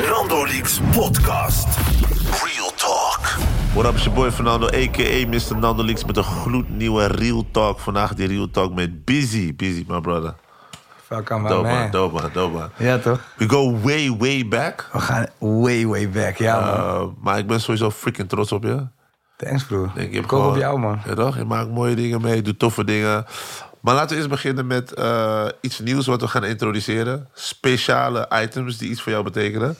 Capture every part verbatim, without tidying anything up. Fernando Leaks Podcast. Real Talk. What up, is je boy Fernando, a k a. mister Nando Leaks met een gloednieuwe Real Talk. Vandaag die Real Talk met Busy. Busy, my brother. Welkom bij mij. Dope man, dope man. Ja, toch? We go way, way back. We gaan way, way back, ja man. Uh, maar ik ben sowieso freaking trots op je. Thanks, broer. Ik, ik hoop op jou, man. Ja, toch? Je maakt mooie dingen mee, je doet toffe dingen. Maar laten we eerst beginnen met uh, iets nieuws wat we gaan introduceren. Speciale items die iets voor jou betekenen.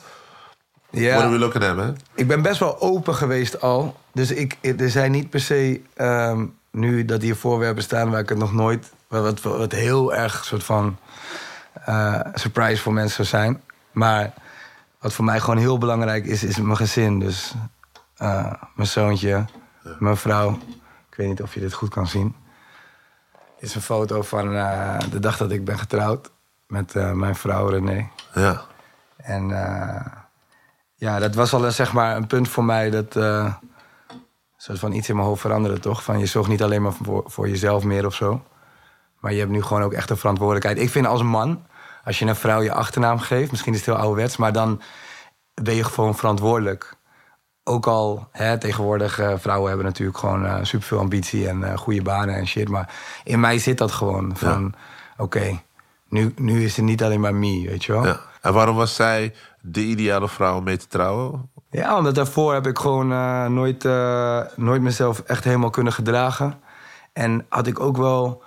Yeah. What are we looking at, man? Ik ben best wel open geweest al. Dus ik, er zijn niet per se um, nu dat hier voorwerpen staan waar ik het nog nooit... Wat, wat heel erg soort van uh, surprise voor mensen zou zijn. Maar wat voor mij gewoon heel belangrijk is, is mijn gezin. Dus uh, mijn zoontje, mijn vrouw. Ik weet niet of je dit goed kan zien. Dit is een foto van uh, de dag dat ik ben getrouwd met uh, mijn vrouw René. Ja. En uh, ja, dat was al een, zeg maar, een punt voor mij dat... Uh, soort van iets in mijn hoofd veranderde, toch? Van, je zorgt niet alleen maar voor, voor jezelf meer of zo. Maar je hebt nu gewoon ook echt een verantwoordelijkheid. Ik vind als man, als je een vrouw je achternaam geeft... misschien is het heel ouderwets, maar dan ben je gewoon verantwoordelijk. Ook al, hè, tegenwoordig, uh, vrouwen hebben natuurlijk gewoon uh, superveel ambitie... en uh, goede banen en shit, maar in mij zit dat gewoon. Van, ja. oké, okay, nu, nu is het niet alleen maar me, weet je wel. Ja. En waarom was zij de ideale vrouw om mee te trouwen? Ja, omdat daarvoor heb ik gewoon uh, nooit, uh, nooit mezelf echt helemaal kunnen gedragen. En had ik ook wel...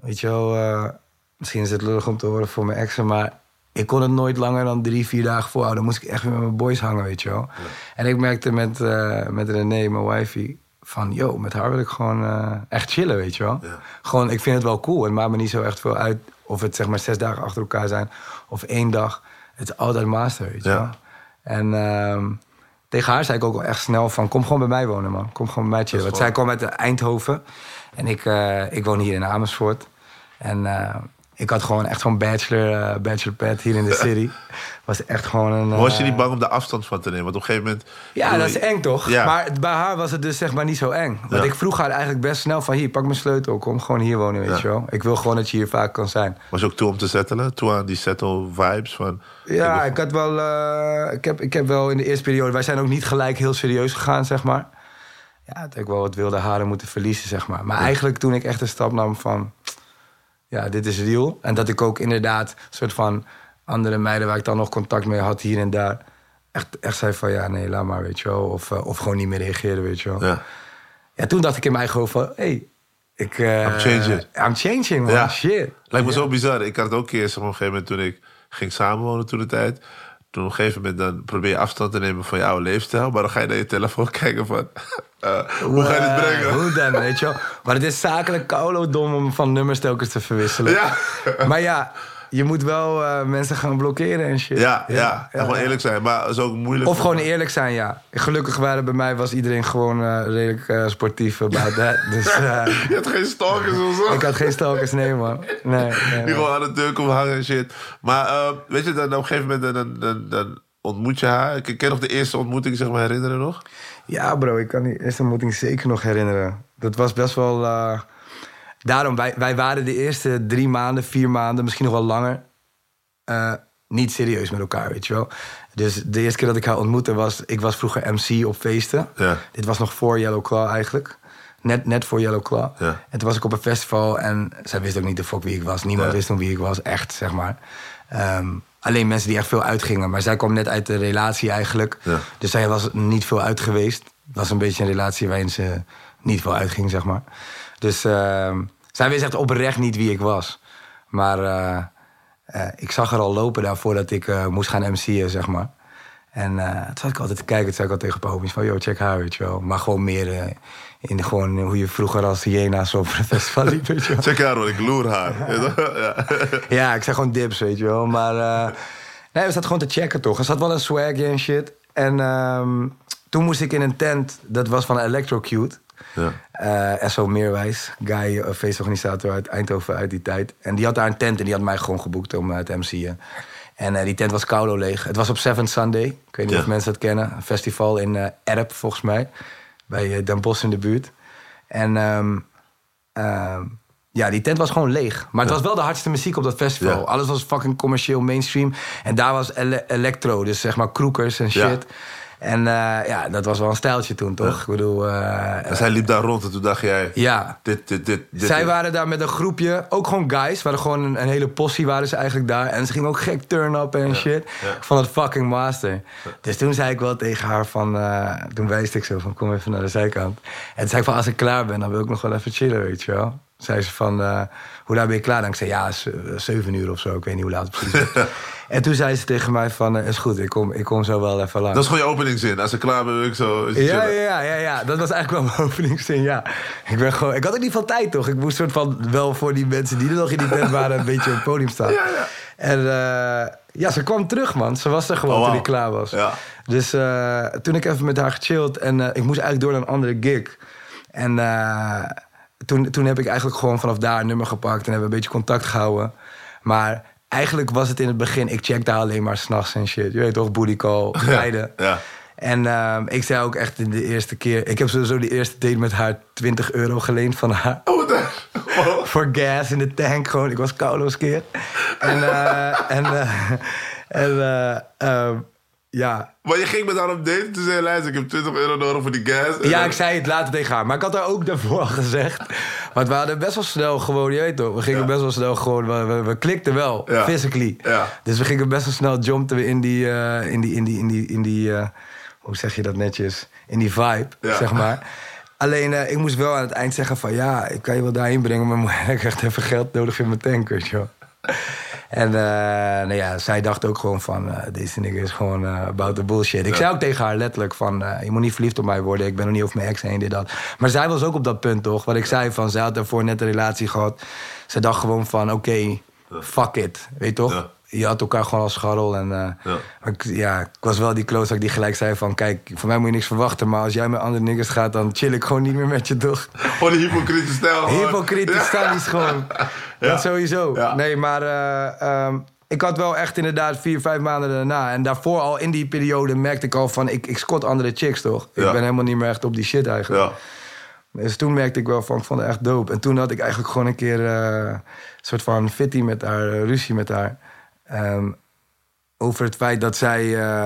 Weet je wel, uh, misschien is het lullig om te horen voor mijn exen... maar ik kon het nooit langer dan drie, vier dagen volhouden. Dan moest ik echt weer met mijn boys hangen, weet je wel. Ja. En ik merkte met, uh, met René, mijn wifey, van... yo, met haar wil ik gewoon uh, echt chillen, weet je wel. Ja. Gewoon, ik vind het wel cool. Het maakt me niet zo echt veel uit of het, zeg maar, zes dagen achter elkaar zijn... of één dag. Het is altijd master, weet je wel. Ja. En uh, tegen haar zei ik ook al echt snel van... kom gewoon bij mij wonen, man. Kom gewoon bij mij chillen. Want zij kwam uit Eindhoven... En ik, uh, ik woon hier in Amersfoort. En uh, ik had gewoon echt zo'n bachelor, uh, bachelor pad hier in de city. Was echt gewoon een... Uh... Was je niet bang om de afstand van te nemen? Want op een gegeven moment... Ja, dat is eng toch? Ja. Maar bij haar was het dus, zeg maar, niet zo eng. Want ja. ik vroeg haar eigenlijk best snel van... hier, pak mijn sleutel, kom gewoon hier wonen, weet ja. je wel. Ik wil gewoon dat je hier vaak kan zijn. Was je ook toe om te settelen? Toe aan die settle-vibes van... Ja, ik had wel... Uh, ik, heb, ik heb wel in de eerste periode... Wij zijn ook niet gelijk heel serieus gegaan, zeg maar. Ja, dat ik wel wat wilde haren moeten verliezen, zeg maar. Maar ja. eigenlijk toen ik echt een stap nam van... ja, dit is real. En dat ik ook inderdaad een soort van andere meiden... waar ik dan nog contact mee had hier en daar... echt, echt zei van, ja, nee, laat maar, weet je wel. Of, of gewoon niet meer reageren, weet je wel. Ja. Ja, toen dacht ik in mijn eigen hoofd van... hey, ik... Uh, I'm changing. I'm changing, man. Ja. Shit. Lijkt me ja. zo bizar. Ik had het ook eerst op een gegeven moment... toen ik ging samenwonen toen de tijd... Toen op een gegeven moment dan probeer je afstand te nemen van je oude leefstijl... maar dan ga je naar je telefoon kijken van... Uh, hoe ga je dit brengen? Hoe dan, weet je wel. Maar het is zakelijk kaulodom om van nummers telkens te verwisselen. Ja. Maar ja, je moet wel uh, mensen gaan blokkeren en shit. Ja, ja. ja. ja. gewoon eerlijk zijn, maar dat is ook moeilijk. Of gewoon me. eerlijk zijn, ja. Gelukkig waren bij mij was iedereen gewoon uh, redelijk uh, sportief. Uh, dus, uh, je had geen stalkers of zo? Ik had geen stalkers, nee man. Nee, nee, die gewoon aan de deur komen hangen en shit. Maar uh, weet je, dan, op een gegeven moment dan, dan, dan ontmoet je haar. Ik ken nog de eerste ontmoeting, zeg maar, herinneren nog? Ja, bro, ik kan die eerste ontmoeting zeker nog herinneren. Dat was best wel... Uh, daarom, wij, wij waren de eerste drie maanden, vier maanden... misschien nog wel langer, uh, niet serieus met elkaar, weet je wel. Dus de eerste keer dat ik haar ontmoette was... ik was vroeger M C op feesten. Ja. Dit was nog voor Yellow Claw eigenlijk. Net, net voor Yellow Claw. Ja. En toen was ik op een festival en zij wist ook niet de fuck wie ik was. Niemand ja. wist om wie ik was, echt, zeg maar. Um, alleen mensen die echt veel uitgingen. Maar zij kwam net uit de relatie eigenlijk. Ja. Dus zij was niet veel uit geweest. Het was een beetje een relatie waarin ze niet veel uitging, zeg maar. Dus uh, zij wist echt oprecht niet wie ik was. Maar uh, uh, ik zag haar al lopen daarvoor dat ik uh, moest gaan M C'en, zeg maar. En uh, toen zat ik altijd te kijken. Toen zei ik al tegen Pomies van, yo, check haar, weet je wel. Maar gewoon meer uh, in gewoon hoe je vroeger als hyena's op het festival liep, weet je wel. Check haar, hoor, ik loer haar. Ja. ja, ik zei gewoon dips, weet je wel. Maar uh, nee, we zaten gewoon te checken, toch. Er zat wel een swagje en shit. En um, toen moest ik in een tent, dat was van Electrocute... Ja. Uh, S O Meerwijs, guy, uh, feestorganisator uit Eindhoven uit die tijd. En die had daar een tent en die had mij gewoon geboekt om uh, te M C'en. En uh, die tent was koulo leeg. Het was op Seventh Sunday. Ik weet niet ja. of mensen dat kennen. Een festival in uh, Erp, volgens mij. Bij uh, Den Bosch in de buurt. En um, uh, Ja, die tent was gewoon leeg. Maar het ja. was wel de hardste muziek op dat festival. Ja. Alles was fucking commercieel, mainstream. En daar was ele- electro, dus zeg maar kroekers en shit. Ja. En uh, ja, dat was wel een stijltje toen, toch? Ja. Ik bedoel... Uh, en zij liep daar rond en toen dacht jij... Ja. Dit, dit, dit, dit, zij dit. waren daar met een groepje, ook gewoon guys. Waren gewoon een, een hele possie waren ze eigenlijk daar. En ze gingen ook gek turn-up en ja. shit. Ja. Ik vond het fucking master. Ja. Dus toen zei ik wel tegen haar van... Uh, toen wijste ik zo van, kom even naar de zijkant. En toen zei ik van, als ik klaar ben, dan wil ik nog wel even chillen, weet je wel. Zei ze van, uh, hoe laat ben je klaar? Dan ik zei, ja, zeven uur of zo. Ik weet niet hoe laat het precies is. En toen zei ze tegen mij van, uh, is goed, ik kom, ik kom zo wel even langs. Dat is gewoon je openingszin. Als ik klaar ben, wil ik zo... Ja, ja, ja, ja, dat was eigenlijk wel mijn openingszin, ja. Ik, ben gewoon, ik had ook niet veel tijd, toch? Ik moest soort van wel voor die mensen die er nog in die band waren... een beetje op het podium staan. Ja, ja. En uh, ja, ze kwam terug, man. Ze was er gewoon oh, wow. toen ik klaar was. Ja. Dus uh, toen ik even met haar gechilled... en uh, ik moest eigenlijk door naar een andere gig. En... Uh, Toen, toen heb ik eigenlijk gewoon vanaf daar een nummer gepakt... en hebben we een beetje contact gehouden. Maar eigenlijk was het in het begin... ik checkte haar alleen maar s'nachts en shit. Je weet toch, booty call, rijden. Ja, ja. En uh, ik zei ook echt in de eerste keer... ik heb sowieso die eerste date met haar twintig euro geleend van haar. Oh, wow. Voor gas in de tank gewoon. Ik was kouloos keer. En... Uh, en, uh, en uh, um, ja. Maar je ging met haar op date, toen zei je, luister, ik heb twintig euro nodig voor die gas. Ja, ik zei het later tegen haar, maar ik had haar ook daarvoor al gezegd. Want we hadden best wel snel gewoon, je weet toch, we gingen ja. best wel snel gewoon, we, we, we klikten wel, ja. physically. Ja. Dus we gingen best wel snel, jumpten we in die, uh, in die, in die, in die, in die uh, hoe zeg je dat netjes, in die vibe, ja. zeg maar. Alleen, uh, ik moest wel aan het eind zeggen van, ja, ik kan je wel daarheen brengen, maar ik heb echt even geld nodig in mijn tanker, joh. En uh, nou ja, zij dacht ook gewoon van... Uh, deze nigger is gewoon uh, about the bullshit. Ik ja. zei ook tegen haar letterlijk van... Uh, je moet niet verliefd op mij worden, ik ben nog niet over mijn ex heen, dit, dat. Maar zij was ook op dat punt, toch? Wat ik zei van, zij had daarvoor net een relatie gehad. Ze dacht gewoon van, oké, okay, fuck it. Weet toch? Ja. Je had elkaar gewoon als scharrel. En, uh, ja. Maar ik, ja, ik was wel die klootzak die gelijk zei van... kijk, van mij moet je niks verwachten... maar als jij met andere niggers gaat, dan chill ik gewoon niet meer met je, toch? Gewoon een hypocriete stijl. Hypocriete stijl is gewoon... Ja. Dat sowieso. Ja. Nee, maar uh, um, ik had wel echt inderdaad vier, vijf maanden daarna. En daarvoor al in die periode merkte ik al van... ik, ik scot andere chicks, toch? Ja. Ik ben helemaal niet meer echt op die shit eigenlijk. Ja. Dus toen merkte ik wel van, ik vond het echt dope. En toen had ik eigenlijk gewoon een keer... Uh, soort van fitty met haar, uh, ruzie met haar... Um, over het feit dat zij... Uh,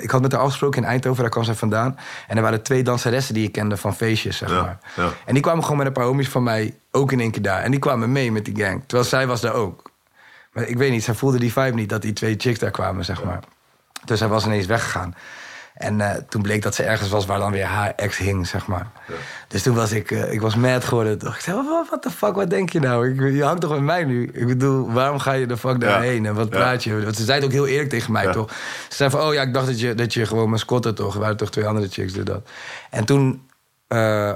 ik had met haar afgesproken in Eindhoven, daar kwam zij vandaan. En er waren twee danseressen die ik kende van feestjes, zeg ja, maar. Ja. En die kwamen gewoon met een paar homies van mij ook in één keer daar. En die kwamen mee met die gang, terwijl zij was daar ook. Maar ik weet niet, zij voelde die vibe niet dat die twee chicks daar kwamen, zeg ja. maar. Dus zij was ineens weggegaan. En uh, toen bleek dat ze ergens was waar dan weer haar ex hing, zeg maar. Ja. Dus toen was ik, uh, ik was mad geworden. Toch? Ik zei, what the fuck, wat denk je nou? Ik, je hangt toch met mij nu? Ik bedoel, waarom ga je de fuck daarheen? Ja. En wat praat je? Want ze zei het ook heel eerlijk tegen mij, ja. toch? Ze zei van, oh ja, ik dacht dat je, dat je gewoon mascotte, toch? Er waren toch twee andere chicks, dit, dat. En toen uh,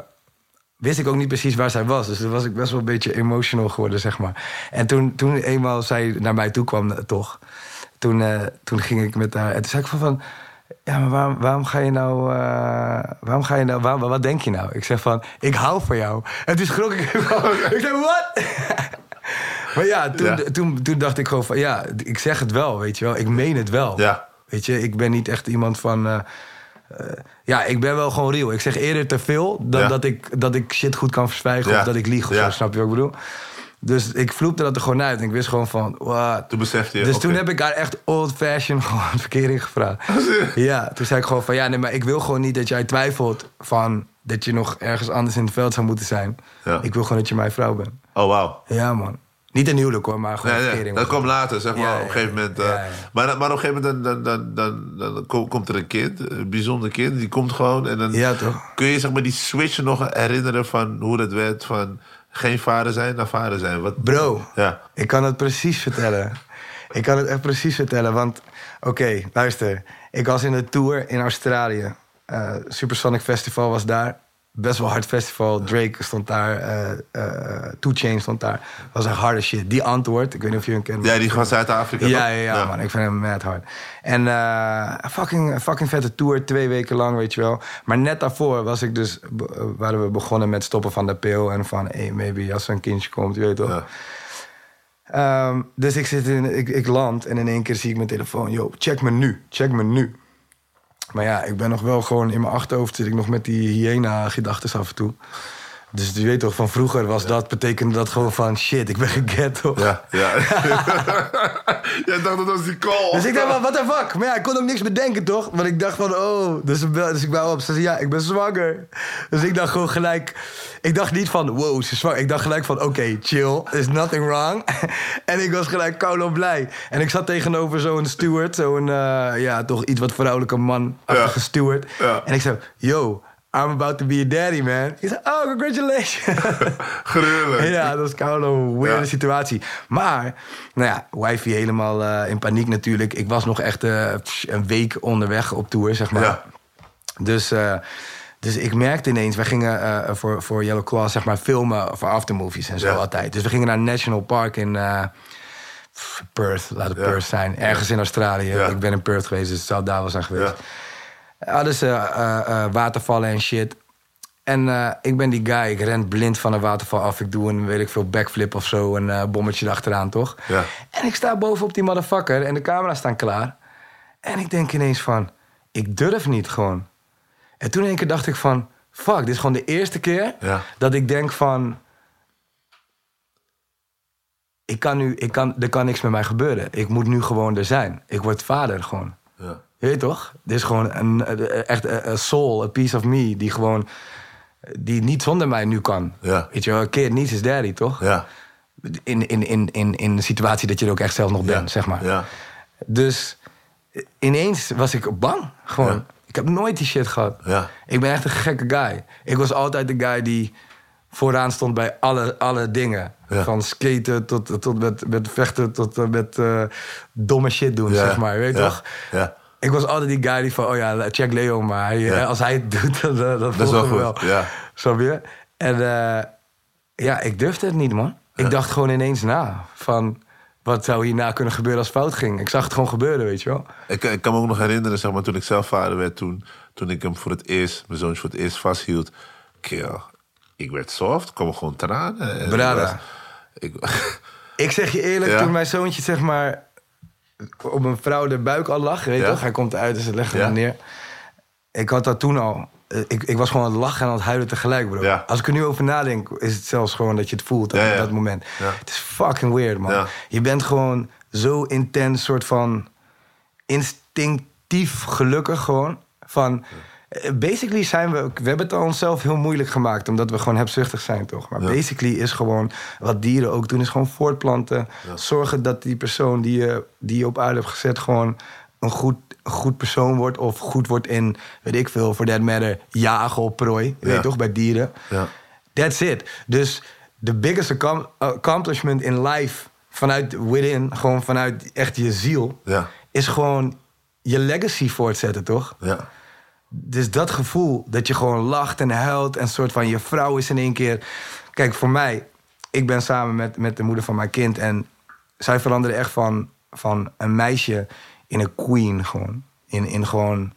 wist ik ook niet precies waar zij was. Dus toen was ik best wel een beetje emotional geworden, zeg maar. En toen, toen eenmaal zij naar mij toe kwam, uh, toch? Toen, uh, toen ging ik met haar... En toen zei ik van... van ja, maar waarom, waarom ga je nou... Uh, waarom ga je nou... Waar, wat denk je nou? Ik zeg van, ik hou van jou. En toen schrok ik gewoon. Ik zei, wat? Maar ja toen, ja, toen toen dacht ik gewoon van... Ja, ik zeg het wel, weet je wel. Ik meen het wel. Ja. Weet je, ik ben niet echt iemand van... Uh, uh, ja, ik ben wel gewoon real. Ik zeg eerder te veel dan ja. dat, ik, dat ik shit goed kan verzwijgen... Ja. of dat ik lieg of ja. zo, snap je wat ik bedoel? Dus ik vloepte dat er gewoon uit. En ik wist gewoon van, wat? Toen besefte je. Dus okay. toen heb ik haar echt old-fashioned gewoon het verkeer in gevraagd. Ja, toen zei ik gewoon van, ja, nee, maar ik wil gewoon niet dat jij twijfelt... van dat je nog ergens anders in het veld zou moeten zijn. Ja. Ik wil gewoon dat je mijn vrouw bent. Oh, wauw. Ja, man. Niet een huwelijk, hoor, maar gewoon nee, nee, verkeering. Dat kwam later, zeg maar, ja, ja, op een gegeven moment. Ja, ja. Uh, maar, maar op een gegeven moment dan, dan, dan, dan, dan kom, komt er een kind, een bijzonder kind. Die komt gewoon en dan ja, toch? Kun je zeg maar die switch nog herinneren van hoe dat werd... van geen vader zijn naar vader zijn. Wat... Bro, ja. ik kan het precies vertellen. Ik kan het echt precies vertellen, want... Oké, okay, luister. Ik was in de tour in Australië. Uh, Supersonic Festival was daar. Best wel hard festival. Drake stond daar. Uh, uh, Two Chainz stond daar. Was echt harde shit. Die Antwoord, ik weet niet of je hem kent. Ja, die was uit Afrika. Ja, ja, ja, ja, man. Ik vind hem mad hard. En uh, fucking, fucking vette tour. Twee weken lang, weet je wel. Maar net daarvoor was ik dus, be- waren we begonnen met stoppen van de pil. En van, hey, maybe als er een kindje komt, je weet toch. Ja. Um, dus ik, zit in, ik, ik land en in één keer zie ik mijn telefoon. Yo, check me nu. Check me nu. Maar ja, ik ben nog wel gewoon in mijn achterhoofd... zit ik nog met die hyena-gedachtes af en toe. Dus je weet toch, van vroeger was ja. dat, betekende dat gewoon van... shit, ik ben ghetto. Ja, ja. Jij dacht, dat was die call. Dus ik dacht, wat de fuck? Maar ja, ik kon ook niks bedenken, toch? Want ik dacht van, oh... Dus, dus ik ben op, ze zei, ja, ik ben zwanger. Dus ik dacht gewoon gelijk... Ik dacht niet van, wow, ze is zwanger. Ik dacht gelijk van, oké, okay, chill, there's nothing wrong. En ik was gelijk koud en blij. En ik zat tegenover zo'n steward, zo'n... Uh, ja, toch iets wat vrouwelijke man-achtige ja. steward. Ja. En ik zei, yo... I'm about to be a daddy, man. Ik zei, oh, congratulations. Gruwelijk. Ja, dat is koude, een weirde ja. situatie. Maar, nou ja, wifey helemaal uh, in paniek natuurlijk. Ik was nog echt uh, pss, een week onderweg op tour, zeg maar. Ja. Dus, uh, dus ik merkte ineens... Wij gingen uh, voor, voor Yellow Claw, zeg maar, filmen voor aftermovies en zo ja. altijd. Dus we gingen naar National Park in... Uh, Perth, laat het ja. Perth zijn. Ergens in Australië. Ja. Ik ben in Perth geweest, dus het zou daar wel zijn geweest. Ja. Alles uh, uh, uh, watervallen en shit. En uh, ik ben die guy, ik ren blind van een waterval af. Ik doe een, weet ik veel, backflip of zo. Een uh, bommetje erachteraan, toch? Ja. En ik sta bovenop die motherfucker en de camera's staan klaar. En ik denk ineens van, ik durf niet gewoon. En toen in één keer dacht ik van, fuck, dit is gewoon de eerste keer... Ja. dat ik denk van... Ik kan nu, ik kan, er kan niks met mij gebeuren. Ik moet nu gewoon er zijn. Ik word vader gewoon. Ja. Je weet toch? Dit is gewoon een, echt een soul, a piece of me... die gewoon die niet zonder mij nu kan. Ja. Weet je wel, kid needs his daddy, toch? Ja. In, in, in, in, in de situatie dat je er ook echt zelf nog bent, ja. zeg maar. Ja. Dus ineens was ik bang, gewoon. Ja. Ik heb nooit die shit gehad. Ja. Ik ben echt een gekke guy. Ik was altijd de guy die vooraan stond bij alle, alle dingen. Ja. Van skaten tot, tot met, met vechten tot met uh, domme shit doen, ja. zeg maar. Weet je ja. toch? Ja. Ik was altijd die guy die van, oh ja, check Leo maar. Hij, ja. Als hij het doet, dan, dan dat volgt hem wel. Ja. Snap je? En uh, ja, ik durfde het niet, man. Ja. Ik dacht gewoon ineens na. Van, wat zou hierna kunnen gebeuren als het fout ging? Ik zag het gewoon gebeuren, weet je wel. Ik, ik kan me ook nog herinneren, zeg maar, toen ik zelf vader werd... toen, toen ik hem voor het eerst, mijn zoontje voor het eerst vasthield. Kill. Ik werd soft, kwam gewoon tranen. En Brada. Ik, ik zeg je eerlijk, ja. toen mijn zoontje, zeg maar... op mijn vrouw de buik al lag, weet je ja. toch? Hij komt eruit en ze legt hem ja. neer. Ik had dat toen al. Ik, ik was gewoon aan het lachen en aan het huilen tegelijk, bro. Ja. Als ik er nu over nadenk, is het zelfs gewoon dat je het voelt op ja, ja. dat moment. Ja. Het is fucking weird, man. Ja. Je bent gewoon zo intens, soort van instinctief gelukkig gewoon. Van, basically zijn we... We hebben het aan onszelf heel moeilijk gemaakt, omdat we gewoon hebzuchtig zijn, toch? Maar ja. basically is gewoon... Wat dieren ook doen, is gewoon voortplanten. Ja. Zorgen dat die persoon die je, die je op aarde hebt gezet... gewoon een goed, goed persoon wordt. Of goed wordt in, weet ik veel, for that matter... jagen op prooi, ja. weet je toch, bij dieren. Ja. That's it. Dus the biggest accomplishment in life... vanuit within, gewoon vanuit echt je ziel... Ja. is gewoon je legacy voortzetten, toch? Ja. Dus dat gevoel dat je gewoon lacht en huilt... en soort van je vrouw is in één keer... Kijk, voor mij, ik ben samen met, met de moeder van mijn kind... en zij veranderde echt van, van een meisje in een queen gewoon. In, in gewoon,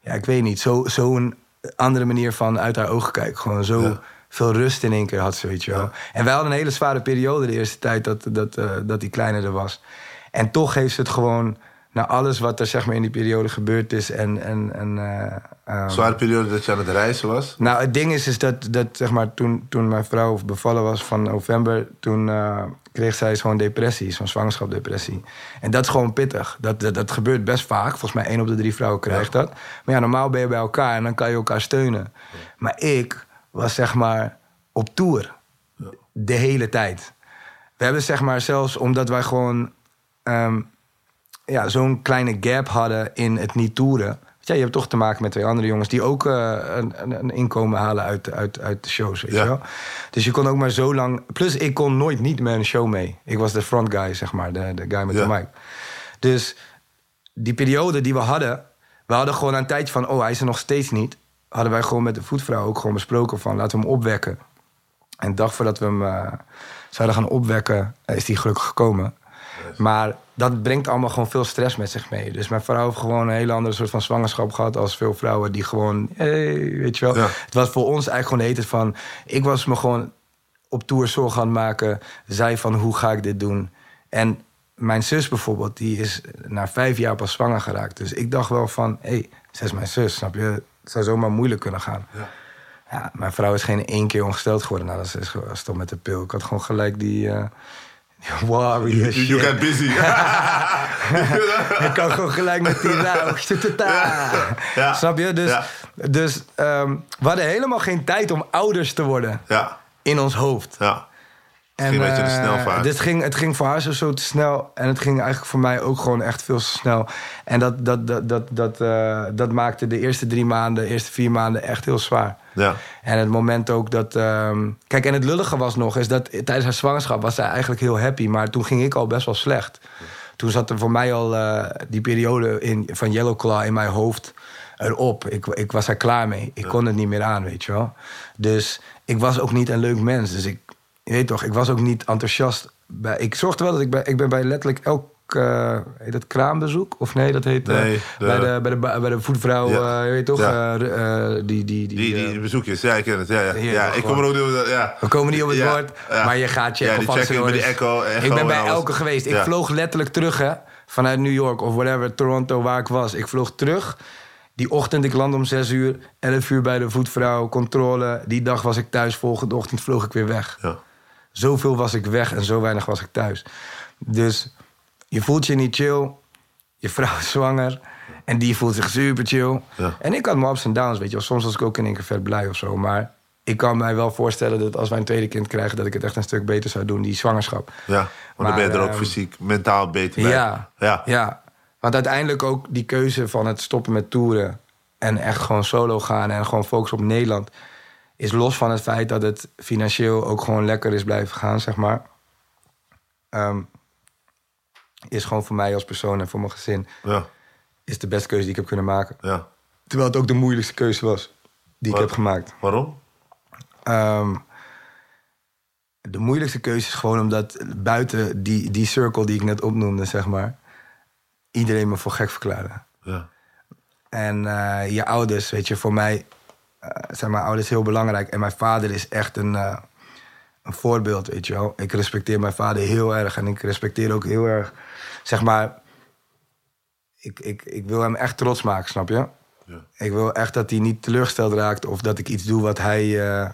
ja, ik weet niet, zo, zo een andere manier van uit haar ogen kijken. Gewoon zo ja. veel rust in één keer had ze, weet je wel. Ja. En wij hadden een hele zware periode de eerste tijd dat, dat, uh, dat die kleine er was. En toch heeft ze het gewoon... Nou, alles wat er zeg maar in die periode gebeurd is en... en, en uh, um... Zware periode dat je aan het reizen was? Nou, het ding is, is dat, dat zeg maar, toen, toen mijn vrouw bevallen was van november... toen uh, kreeg zij zo'n depressie, zo'n zwangerschapsdepressie. En dat is gewoon pittig. Dat, dat, dat gebeurt best vaak. Volgens mij één op de drie vrouwen krijgt ja. dat. Maar ja, normaal ben je bij elkaar en dan kan je elkaar steunen. Ja. Maar ik was zeg maar op tour. Ja. De hele tijd. We hebben zeg maar zelfs, omdat wij gewoon... Um, ja, zo'n kleine gap hadden in het niet toeren. Ja, je hebt toch te maken met twee andere jongens... die ook uh, een, een inkomen halen uit, uit, uit de shows, weet ja. je wel? Dus je kon ook maar zo lang... Plus, ik kon nooit niet met een show mee. Ik was de front guy, zeg maar. De, de guy met ja. de mic. Dus die periode die we hadden... We hadden gewoon een tijdje van... Oh, hij is er nog steeds niet. Hadden wij gewoon met de voetvrouw ook gewoon besproken van... Laten we hem opwekken. En de dag voordat we hem uh, zouden gaan opwekken... is hij gelukkig gekomen. Yes. Maar... Dat brengt allemaal gewoon veel stress met zich mee. Dus mijn vrouw heeft gewoon een hele andere soort van zwangerschap gehad... als veel vrouwen die gewoon... Hey, weet je wel. Ja. Het was voor ons eigenlijk gewoon heet van... Ik was me gewoon op tour zorgen aan het maken. Zij van, hoe ga ik dit doen? En mijn zus bijvoorbeeld, die is na vijf jaar pas zwanger geraakt. Dus ik dacht wel van, hé, hey, zij is mijn zus, snap je? Het zou zomaar moeilijk kunnen gaan. Ja. Ja, mijn vrouw is geen één keer ongesteld geworden. Nou, dat is, is toch met de pil. Ik had gewoon gelijk die... Uh, die warrior shit. You get busy. Ik kan gewoon gelijk met die raam. Ja, ja, snap je? Dus, ja. dus um, we hadden helemaal geen tijd om ouders te worden. Ja. In ons hoofd. Ja. En, het ging een beetje te snel vaak. Dit ging, het ging voor haar zo, zo te snel. En het ging eigenlijk voor mij ook gewoon echt veel te snel. En dat, dat, dat, dat, dat, uh, dat maakte de eerste drie maanden, de eerste vier maanden echt heel zwaar. Ja. En het moment ook dat... Um, kijk, en het lullige was nog... is dat tijdens haar zwangerschap was zij eigenlijk heel happy. Maar toen ging ik al best wel slecht. Toen zat er voor mij al uh, die periode in, van Yellow Claw in mijn hoofd erop. Ik, ik was er klaar mee. Ik ja. kon het niet meer aan, weet je wel. Dus ik was ook niet een leuk mens. Dus ik... Je weet toch, ik was ook niet enthousiast. Bij, ik zorgde wel dat ik bij, ik ben bij letterlijk elk uh, heet dat kraambezoek of nee, dat heet uh, nee, de, bij de bij de bij de voetvrouw. Ja, uh, je weet toch, ja. uh, die die die, die, die, uh, die bezoekjes. Ja, ik ken het. Ja, ja. ja, ja ik kom er ook niet. Ja. We komen niet op het ja, woord, ja. maar je gaat je. Ja, die check-in bij de echo, echo. Ik ben bij elke geweest. Ik ja. vloog letterlijk terug, hè, vanuit New York of whatever, Toronto, waar ik was. Ik vloog terug. Die ochtend, ik landde om zes uur, elf uur bij de voetvrouw, controle. Die dag was ik thuis. Volgende ochtend vloog ik weer weg. Ja. Zoveel was ik weg en zo weinig was ik thuis. Dus je voelt je niet chill. Je vrouw is zwanger. En die voelt zich super chill. Ja. En ik had mijn ups en downs, weet je wel. Soms was ik ook in één keer vet blij of zo. Maar ik kan mij wel voorstellen dat als wij een tweede kind krijgen... dat ik het echt een stuk beter zou doen, die zwangerschap. Ja, want maar, dan ben je er ook um, fysiek, mentaal beter bij. Ja, ja. ja. Want uiteindelijk ook die keuze van het stoppen met toeren... en echt gewoon solo gaan en gewoon focussen op Nederland... is los van het feit dat het financieel ook gewoon lekker is blijven gaan, zeg maar. Um, is gewoon voor mij als persoon en voor mijn gezin... Ja. is de beste keuze die ik heb kunnen maken. Ja. Terwijl het ook de moeilijkste keuze was die Wat? ik heb gemaakt. Waarom? Um, de moeilijkste keuze is gewoon omdat buiten die, die cirkel die ik net opnoemde, zeg maar... iedereen me voor gek verklaren. Ja. En uh, je ouders, weet je, voor mij... Uh, zijn mijn ouders heel belangrijk. En mijn vader is echt een, uh, een voorbeeld, weet je wel. Ik respecteer mijn vader heel erg. En ik respecteer ook heel erg... Zeg maar... Ik, ik, ik wil hem echt trots maken, snap je? Ja. Ik wil echt dat hij niet teleurgesteld raakt... of dat ik iets doe wat hij... Uh,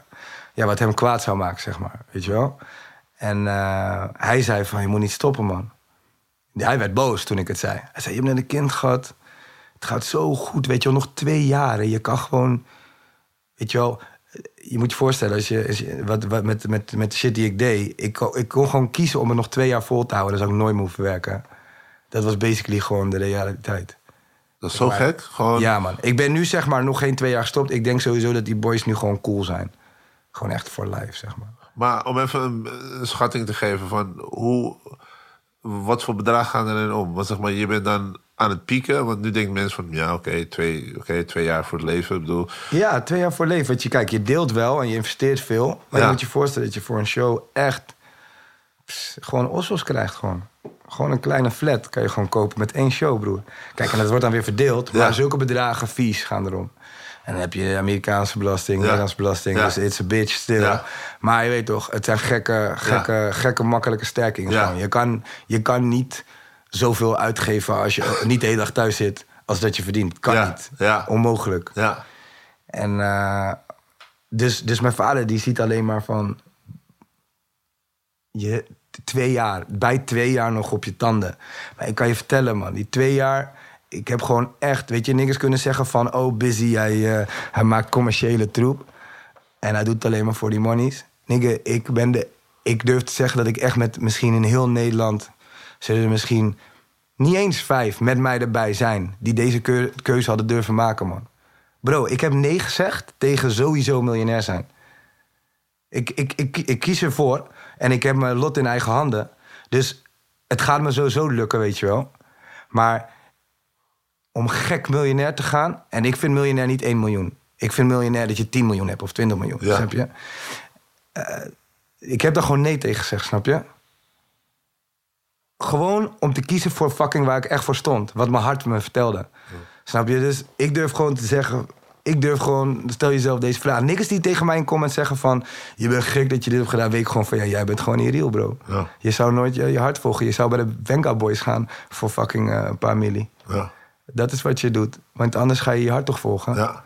ja, wat hem kwaad zou maken, zeg maar. Weet je wel? En uh, hij zei van, je moet niet stoppen, man. Hij werd boos toen ik het zei. Hij zei, je hebt net een kind gehad. Het gaat zo goed, weet je wel. Nog twee jaren. Je kan gewoon... Weet je wel, je moet je voorstellen, als je, als je, wat, wat, met, met, met de shit die ik deed... Ik, ik kon gewoon kiezen om het nog twee jaar vol te houden. Dat zou ik nooit moeten werken. Dat was basically gewoon de realiteit. Dat is zo maar, gek? Gewoon... Ja, man. Ik ben nu zeg maar nog geen twee jaar gestopt. Ik denk sowieso dat die boys nu gewoon cool zijn. Gewoon echt voor life, zeg maar. Maar om even een, een schatting te geven van hoe... Wat voor bedrag gaan erin om? Want zeg maar, je bent dan aan het pieken. Want nu denkt mensen van, ja, oké, okay, twee, okay, twee jaar voor het leven. Ik bedoel. Ja, twee jaar voor het leven. Want je, kijk, je deelt wel en je investeert veel. Maar ja. je moet je voorstellen dat je voor een show echt... Pss, gewoon ossels krijgt gewoon. Gewoon een kleine flat kan je gewoon kopen met één show, broer. Kijk, en dat wordt dan weer verdeeld. Maar ja. zulke bedragen vies gaan erom. En dan heb je Amerikaanse belasting, Nederlandse ja. belasting. Ja. Dus it's a bitch still. Ja. Maar je weet toch, het zijn gekke, gekke, ja. gekke makkelijke sterkingen. Ja. Je, kan, je kan niet zoveel uitgeven als je niet de hele dag thuis zit... als dat je verdient. Kan ja. niet. Ja. Onmogelijk. Ja. En uh, dus, dus mijn vader die ziet alleen maar van... Je, twee jaar, bij twee jaar nog op je tanden. Maar ik kan je vertellen, man, die twee jaar... Ik heb gewoon echt, weet je, niks kunnen zeggen van... oh, Busy, hij, uh, hij maakt commerciële troep. En hij doet het alleen maar voor die monies. Nigga, ik ben de... Ik durf te zeggen dat ik echt met misschien in heel Nederland... zullen er misschien niet eens vijf met mij erbij zijn... die deze keu- keuze hadden durven maken, man. Bro, ik heb nee gezegd tegen sowieso miljonair zijn. Ik, ik, ik, ik kies ervoor en ik heb mijn lot in eigen handen. Dus het gaat me sowieso lukken, weet je wel. Maar... om gek miljonair te gaan. En ik vind miljonair niet één miljoen. Ik vind miljonair dat je tien miljoen hebt of twintig miljoen. Ja. Snap je? Uh, ik heb daar gewoon nee tegen gezegd, snap je? Gewoon om te kiezen voor fucking waar ik echt voor stond. Wat mijn hart me vertelde. Ja. Snap je? Dus ik durf gewoon te zeggen... Ik durf gewoon... Stel jezelf deze vraag. Niks die tegen mij in comment zeggen van... je bent gek dat je dit hebt gedaan. Weet ik gewoon van... ja, jij bent gewoon irreal, bro. Ja. Je zou nooit je, je hart volgen. Je zou bij de Venga Boys gaan voor fucking uh, een paar milli. Ja. Dat is wat je doet. Want anders ga je je hart toch volgen. Ja.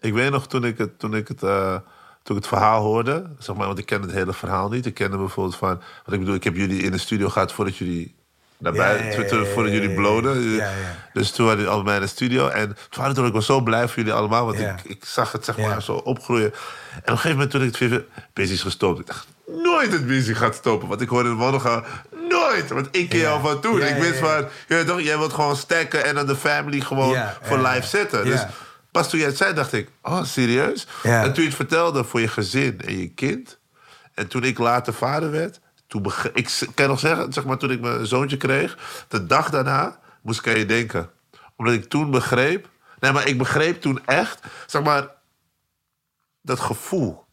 Ik weet nog toen ik het, toen ik het, uh, toen ik het verhaal hoorde, zeg maar, want ik ken het hele verhaal niet. Ik kende bijvoorbeeld van, wat ik bedoel, ik heb jullie in de studio gehad voordat jullie naar buiten, ja, ja, ja, ja, ja. voordat jullie bloden. Ja, ja. Dus toen hadden jullie allemaal in de studio. En toen waren ik wel zo blij voor jullie allemaal, want ja. ik, ik zag het zeg maar ja. zo opgroeien. En op een gegeven moment toen ik het weer Busy is gestopt, ik dacht nooit dat Busy gaat stoppen, want ik hoorde het mannen gaan. Nooit, want ik ken jou van toen. Ja, ja, ja, ja. Ik wist van, ja, toch, jij wilt gewoon stacken en dan de family gewoon ja, voor ja, live zetten. Ja. Dus pas toen jij het zei, dacht ik, oh, serieus? Ja. En toen je het vertelde voor je gezin en je kind. En toen ik later vader werd, toen beg- ik kan nog zeggen, zeg maar, toen ik mijn zoontje kreeg, de dag daarna moest ik aan je denken. Omdat ik toen begreep, nee, maar ik begreep toen echt, zeg maar, dat gevoel.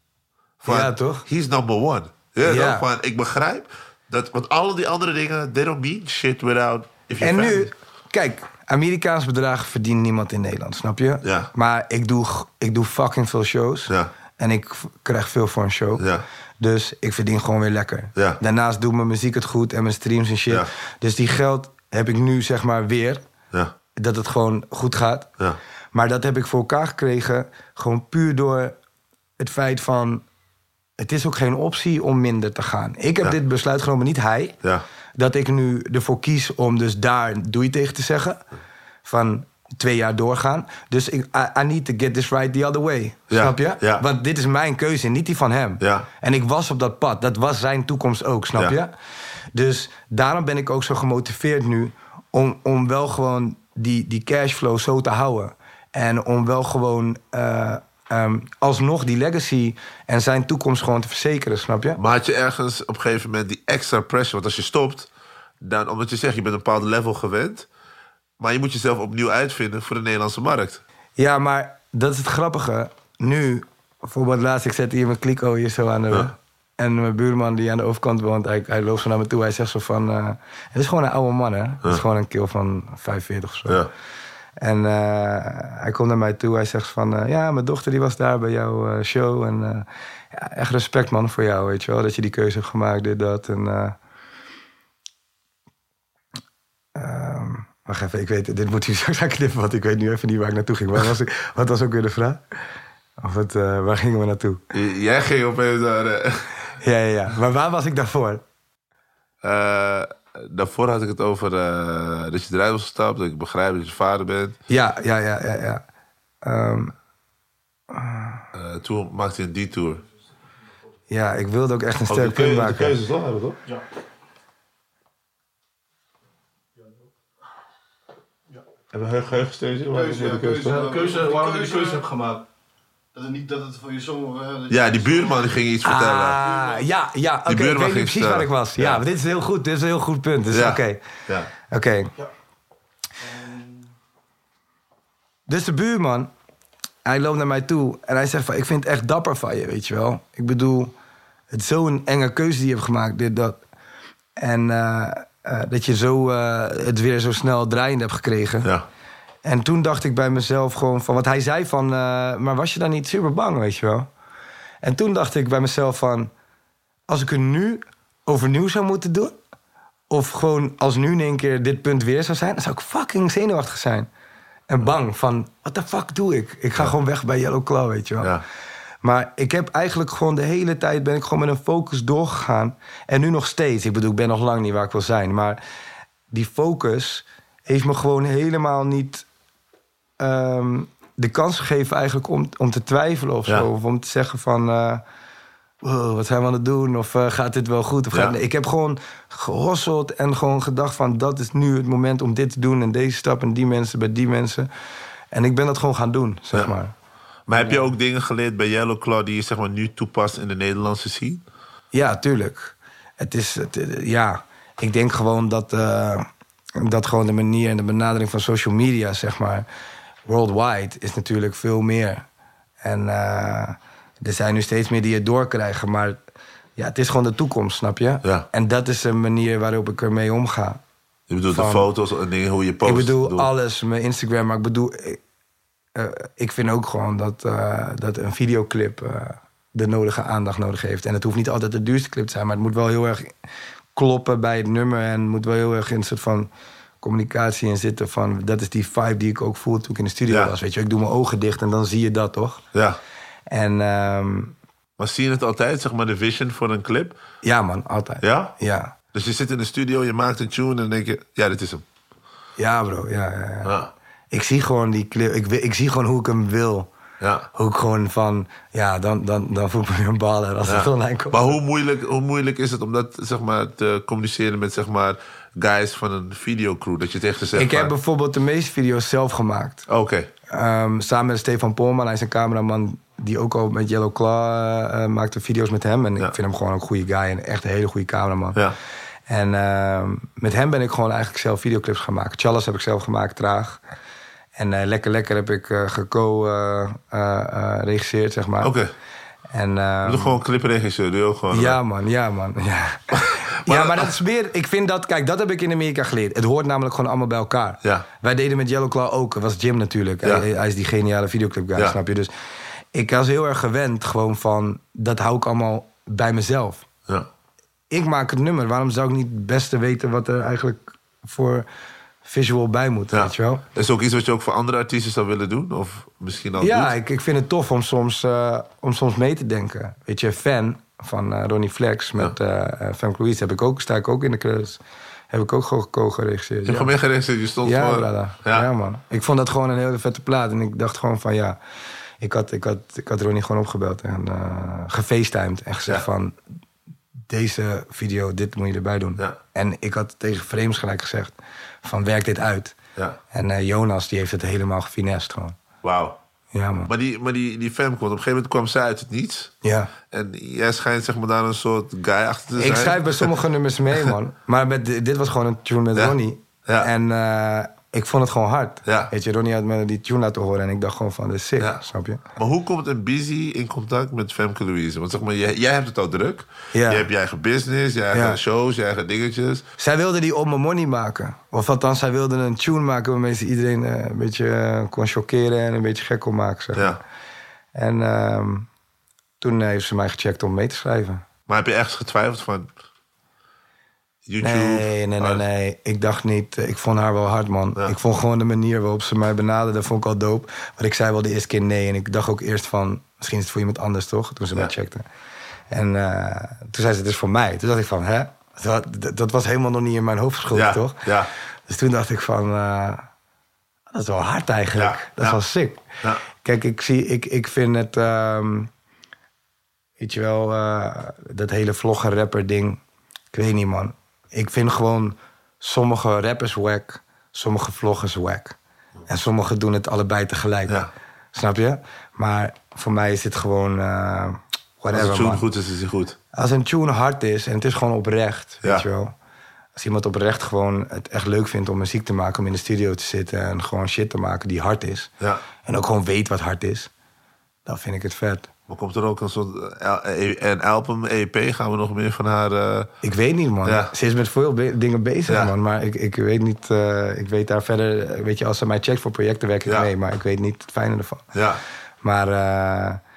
Van, ja, toch? He's number one. Ja, ja. Van, ik begrijp. Dat, want alle die andere dingen, they don't mean shit without... If you en family. Nu, kijk, Amerikaans bedrag verdient niemand in Nederland, snap je? Ja. Maar ik doe, ik doe fucking veel shows. Ja. En ik krijg veel voor een show. Ja. Dus ik verdien gewoon weer lekker. Ja. Daarnaast doet mijn muziek het goed en mijn streams en shit. Ja. Dus die geld heb ik nu, zeg maar, weer. Ja. Dat het gewoon goed gaat. Ja. Maar dat heb ik voor elkaar gekregen gewoon puur door het feit van... Het is ook geen optie om minder te gaan. Ik heb ja. dit besluit genomen, niet hij. Ja. Dat ik nu ervoor kies om dus daar doei tegen te zeggen. Van twee jaar doorgaan. Dus ik, I, I need to get this right the other way. Ja. Snap je? Ja. Want dit is mijn keuze en niet die van hem. Ja. En ik was op dat pad. Dat was zijn toekomst ook, snap ja. je? Dus daarom ben ik ook zo gemotiveerd nu... om, om wel gewoon die, die cashflow zo te houden. En om wel gewoon... Uh, Um, alsnog die legacy en zijn toekomst gewoon te verzekeren, snap je? Maar had je ergens op een gegeven moment die extra pressure... want als je stopt, dan, omdat je zegt... je bent een bepaald level gewend... maar je moet jezelf opnieuw uitvinden voor de Nederlandse markt. Ja, maar dat is het grappige. Nu, bijvoorbeeld laatst, ik zet hier mijn kliko hier zo aan de... Huh? En mijn buurman die aan de overkant woont, hij, hij loopt zo naar me toe... hij zegt zo van... Uh, het is gewoon een oude man, hè? Huh? Het is gewoon een keel van vijfenveertig of zo. Ja. En uh, hij komt naar mij toe, hij zegt van... Uh, ja, mijn dochter die was daar bij jouw uh, show. En uh, ja, echt respect, man, voor jou, weet je wel. Dat je die keuze hebt gemaakt, dit, dat. En, uh, uh, wacht even, ik weet, dit moet u straks gaan knippen... want ik weet nu even niet waar ik naartoe ging. Wat was, ik, wat was ook weer de vraag? Of het, uh, waar gingen we naartoe? J- jij ging opeens naar... Uh... ja, ja, ja. Maar waar was ik daarvoor? Uh... Daarvoor had ik het over uh, dat je eruit was gestapt, dat ik begrijp dat je vader bent. Ja, ja, ja, ja, ja. Um, uh, uh, toen maakte je een detour. Ja, ik wilde ook echt een sterk punt oh, maken. De keuzes toch hebben, toch? Ja. ja. Hebben we een geheugensteun? Keuze, ja, keuze, ja, keuze, waarom je de keuze hebt gemaakt. Dat het niet dat het voor je zomer... Ja, die buurman ging iets vertellen. Ah, ja, ja. Oké, okay, ik weet niet precies waar ik was. Ja, ja, maar dit is heel goed. Dit is een heel goed punt. Dus ja. oké. Okay. Ja. Okay. Ja. Dus de buurman, hij loopt naar mij toe. En hij zegt van, ik vind het echt dapper van je, weet je wel. Ik bedoel, het is zo'n enge keuze die je hebt gemaakt. Dit, dat. En uh, uh, dat je zo, uh, het weer zo snel draaiend hebt gekregen. Ja. En toen dacht ik bij mezelf gewoon van... wat hij zei van... Uh, maar was je dan niet super bang, weet je wel? En toen dacht ik bij mezelf van... als ik er nu overnieuw zou moeten doen... of gewoon als nu in één keer dit punt weer zou zijn... dan zou ik fucking zenuwachtig zijn. En bang van... what the fuck doe ik? Ik ga ja. gewoon weg bij Yellow Claw, weet je wel. Ja. Maar ik heb eigenlijk gewoon de hele tijd... ben ik gewoon met een focus doorgegaan. En nu nog steeds. Ik bedoel, ik ben nog lang niet waar ik wil zijn. Maar die focus heeft me gewoon helemaal niet... Um, de kans gegeven eigenlijk om, om te twijfelen of ja. zo. Of om te zeggen van... Uh, wow, wat zijn we aan het doen? Of uh, gaat dit wel goed? Of ja. gaat... Ik heb gewoon gehosseld en gewoon gedacht van... dat is nu het moment om dit te doen en deze stap... en die mensen bij die mensen. En ik ben dat gewoon gaan doen, zeg ja. maar. Maar heb je ook dingen geleerd bij Yellow Claw... die je zeg maar nu toepast in de Nederlandse scene? Ja, tuurlijk. Het is... Het, ja, ik denk gewoon dat... Uh, dat gewoon de manier en de benadering van social media, zeg maar... worldwide is natuurlijk veel meer. En uh, er zijn nu steeds meer die het doorkrijgen. Maar ja, het is gewoon de toekomst, snap je? Ja. En dat is een manier waarop ik ermee omga. Je bedoelt van, de foto's en dingen, hoe je post? Ik bedoel doet. Alles, mijn Instagram. Maar ik bedoel, ik, uh, ik vind ook gewoon dat, uh, dat een videoclip... Uh, de nodige aandacht nodig heeft. En het hoeft niet altijd de duurste clip te zijn... maar het moet wel heel erg kloppen bij het nummer... en het moet wel heel erg in een soort van... communicatie in zitten van... dat is die vibe die ik ook voel toen ik in de studio ja. was. Weet je, ik doe mijn ogen dicht en dan zie je dat, toch? Ja. En... Um... Maar zie je het altijd, zeg maar, de vision voor een clip? Ja, man, altijd. Ja? Ja. Dus je zit in de studio, je maakt een tune en dan denk je... ja, dit is hem. Ja, bro, ja, ja, ja. ja. Ik zie gewoon die clip, ik, ik zie gewoon hoe ik hem wil... Ja. Hoe ik gewoon van, ja, dan, dan, dan voel ik me weer een baler als ja. het online komt. Maar hoe moeilijk, hoe moeilijk is het om dat, zeg maar, te communiceren met, zeg maar, guys van een videocrew? Dat je tegen zegt, ik heb maar... bijvoorbeeld de meeste video's zelf gemaakt. Oké. Okay. Um, samen met Stefan Polman, hij is een cameraman die ook al met Yellow Claw uh, maakte video's met hem. En ja. ik vind hem gewoon een goede guy en echt een hele goede cameraman. Ja. En um, met hem ben ik gewoon eigenlijk zelf videoclips gaan maken. Chalice heb ik zelf gemaakt, traag. En uh, Lekker Lekker heb ik uh, geco-regisseerd, uh, uh, uh, zeg maar. Oké. Okay. Um, doe gewoon clipregisseur, doe je ook gewoon... Ja, hè? man, ja, man. Ja, maar, ja, maar dat is meer... Ik vind dat... Kijk, dat heb ik in Amerika geleerd. Het hoort namelijk gewoon allemaal bij elkaar. Ja. Wij deden met Yellow Claw ook. Dat was Jim natuurlijk. Ja. Hij, hij is die geniale videoclip guy, ja. snap je? Dus ik was heel erg gewend gewoon van... Dat hou ik allemaal bij mezelf. Ja. Ik maak het nummer. Waarom zou ik niet het beste weten wat er eigenlijk voor... visual bij moet, ja. weet je wel. Is ook iets wat je ook voor andere artiesten zou willen doen? Of misschien al Ja, ik, ik vind het tof om soms, uh, om soms mee te denken. Weet je, Fan van uh, Ronnie Flex met ja. uh, Fan Louise heb ik ook, sta ik ook in de credits. Heb ik ook gewoon co-geregisseerd. Je hebt gewoon meegeregisseerd, je stond ja, gewoon... Ja. ja, man. Ik vond dat gewoon een hele vette plaat. En ik dacht gewoon van, ja... Ik had, ik had, ik had Ronnie gewoon opgebeld en uh, gefacetimed. En gezegd ja. van, deze video, dit moet je erbij doen. Ja. En ik had tegen Frames gelijk gezegd... van werk dit uit. Ja. En uh, Jonas die heeft het helemaal gefinest gewoon. Wauw. Ja, man. Maar die, maar die, die fam komt. Op een gegeven moment kwam zij uit het niets. Ja. En jij schijnt zeg maar daar een soort guy achter te zijn. Ik schrijf bij sommige nummers mee, man. Maar met, dit was gewoon een tune met ja. Ronnie. Ja. En uh, ik vond het gewoon hard. Ja. Weet je, Ronnie had me die tune laten horen en ik dacht gewoon van, dit is sick, ja. snap je? Maar hoe komt een Busy in contact met Femke Louise? Want zeg maar, jij, jij hebt het al druk. Ja. Je hebt je eigen business, je eigen ja. shows, je eigen dingetjes. Zij wilde die op mijn money maken. Of althans, zij wilde een tune maken waarmee ze iedereen uh, een beetje uh, kon shockeren en een beetje gek kon maken. Zeg. Ja. En uh, toen heeft ze mij gecheckt om mee te schrijven. Maar heb je echt getwijfeld van YouTube? Nee, nee, nee, nee. Ik dacht niet. Ik vond haar wel hard, man. Ja. Ik vond gewoon de manier waarop ze mij benaderde, vond ik al dope. Maar ik zei wel de eerste keer nee. En ik dacht ook eerst van, misschien is het voor iemand anders, toch? Toen ze ja. mij checkte. En uh, toen zei ze, het is voor mij. Toen dacht ik van, hè? Dat, dat was helemaal nog niet in mijn hoofd geschoten, ja, toch? Ja. Dus toen dacht ik van, uh, dat is wel hard eigenlijk. Ja, dat ja. is wel sick. Ja. Kijk, ik, zie, ik, ik vind het, um, weet je wel, uh, dat hele vlogger-rapper ding. Ik weet niet, man. Ik vind gewoon sommige rappers wack, sommige vloggers wack. En sommigen doen het allebei tegelijk. Ja. Snap je? Maar voor mij is het gewoon... Uh, Whatever, als een tune man. goed is, is hij goed. Als een tune hard is en het is gewoon oprecht, ja. weet je wel. Als iemand oprecht gewoon het echt leuk vindt om muziek te maken... om in de studio te zitten en gewoon shit te maken die hard is... Ja. en ook gewoon weet wat hard is, dan vind ik het vet. Maar komt er ook een soort een album, E P? Gaan we nog meer van haar... Uh... Ik weet niet, man. Ja. Ze is met veel be- dingen bezig, ja. man. Maar ik, ik weet niet... Uh, ik weet daar verder... Weet je, als ze mij checkt voor projecten, werk ik ja. mee. Maar ik weet niet het fijne ervan. Ja. Maar... Uh,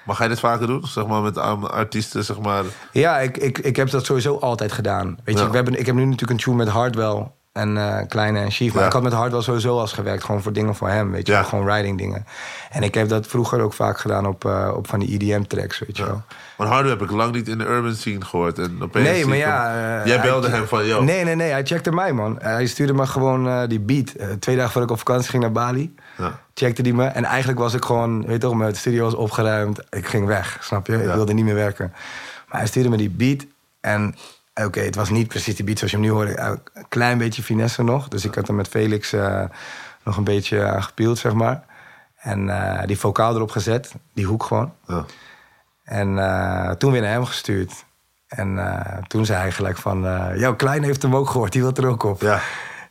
Maar ga je dit vaker doen, zeg maar, met artiesten? Zeg maar. Ja, ik, ik, ik heb dat sowieso altijd gedaan. Weet je, ja. we hebben, ik heb nu natuurlijk een tune met Hardwell en uh, Kleine en Chief. Maar ja. ik had met Hardwell sowieso als gewerkt, gewoon voor dingen voor hem. Weet je, ja. gewoon riding dingen. En ik heb dat vroeger ook vaak gedaan op, uh, op van die E D M-tracks, weet je ja. wel. Maar Hardwell heb ik lang niet in de urban scene gehoord. En opeens nee, maar ja... Hem, uh, jij belde check, hem van, yo. Nee, nee, nee, hij checkte mij, man. Hij stuurde me gewoon uh, die beat. Uh, twee dagen voordat ik op vakantie ging naar Bali... Ja. checkte die me. En eigenlijk was ik gewoon... weet toch, mijn studio was opgeruimd. Ik ging weg, snap je? Ik ja. wilde niet meer werken. Maar hij stuurde me die beat. En oké, okay, het was niet precies die beat zoals je hem nu hoorde. Een klein beetje finesse nog. Dus ik had hem met Felix uh, nog een beetje aangepield, zeg maar. En uh, die vocaal erop gezet. Die hoek gewoon. Ja. En uh, toen weer naar hem gestuurd. En uh, toen zei hij gelijk van... Uh, jouw Kleine heeft hem ook gehoord. Die wil er ook op. Ja.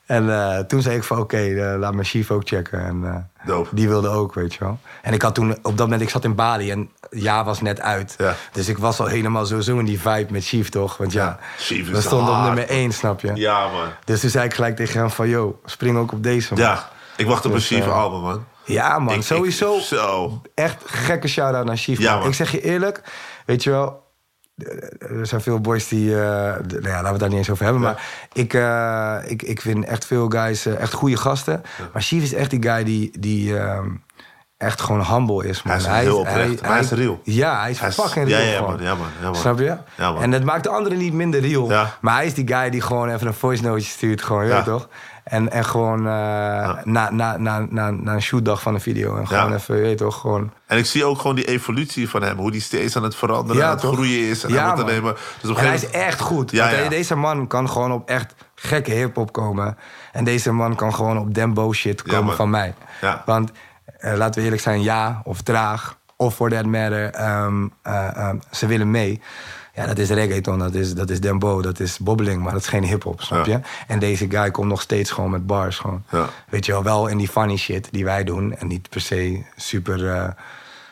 En uh, toen zei ik van, oké, okay, uh, laat mijn Chief ook checken. En uh, die wilde ook, weet je wel. En ik had toen, op dat moment, ik zat in Bali en ja was net uit. Ja. Dus ik was al helemaal sowieso in die vibe met Chief, toch? Want ja, ja we stonden op nummer één, snap je? Ja, man. Dus toen zei ik gelijk tegen hem van, yo, spring ook op deze, man. Ja, ik wacht op dus, een Chief uh, album, man. Ja, man, ik, sowieso. Ik, zo. Echt gekke shout-out naar Chief, ja, man. man. Ik zeg je eerlijk, weet je wel... Er zijn veel boys die... Uh, nou ja, laten we het daar niet eens over hebben. Ja. Maar ik, uh, ik, ik vind echt veel guys uh, echt goede gasten. Ja. Maar Chief is echt die guy die... die uh, echt gewoon humble is, man. Hij is hij, heel oprecht. Hij, hij, hij is real. Ja, hij is, hij is fucking real. Ja, ja, man, ja, man, ja, man. Snap je? Ja, man. En dat maakt de anderen niet minder real. Ja. Maar hij is die guy die gewoon even een voice note stuurt. Gewoon, ja, toch? En, en gewoon uh, ja. na, na, na, na, na een shootdag van een video. En gewoon ja. even, weet toch, gewoon... En ik zie ook gewoon die evolutie van hem. Hoe die steeds aan het veranderen, ja, aan het toch? groeien is. En, ja, aan nemen. Dus op en hij is echt goed. Ja, want ja. Deze man kan gewoon op echt gekke hiphop komen. En deze man kan gewoon op dembo shit komen, ja, van mij. Ja. Want... Uh, laten we eerlijk zijn, ja, of traag, of for that matter, um, uh, um, ze willen mee. Ja, dat is reggaeton, dat is, dat is dembo, dat is bobbeling, maar dat is geen hiphop, snap je? Ja. En deze guy komt nog steeds gewoon met bars, gewoon. Ja. Weet je wel, wel in die funny shit die wij doen. En niet per se super, uh,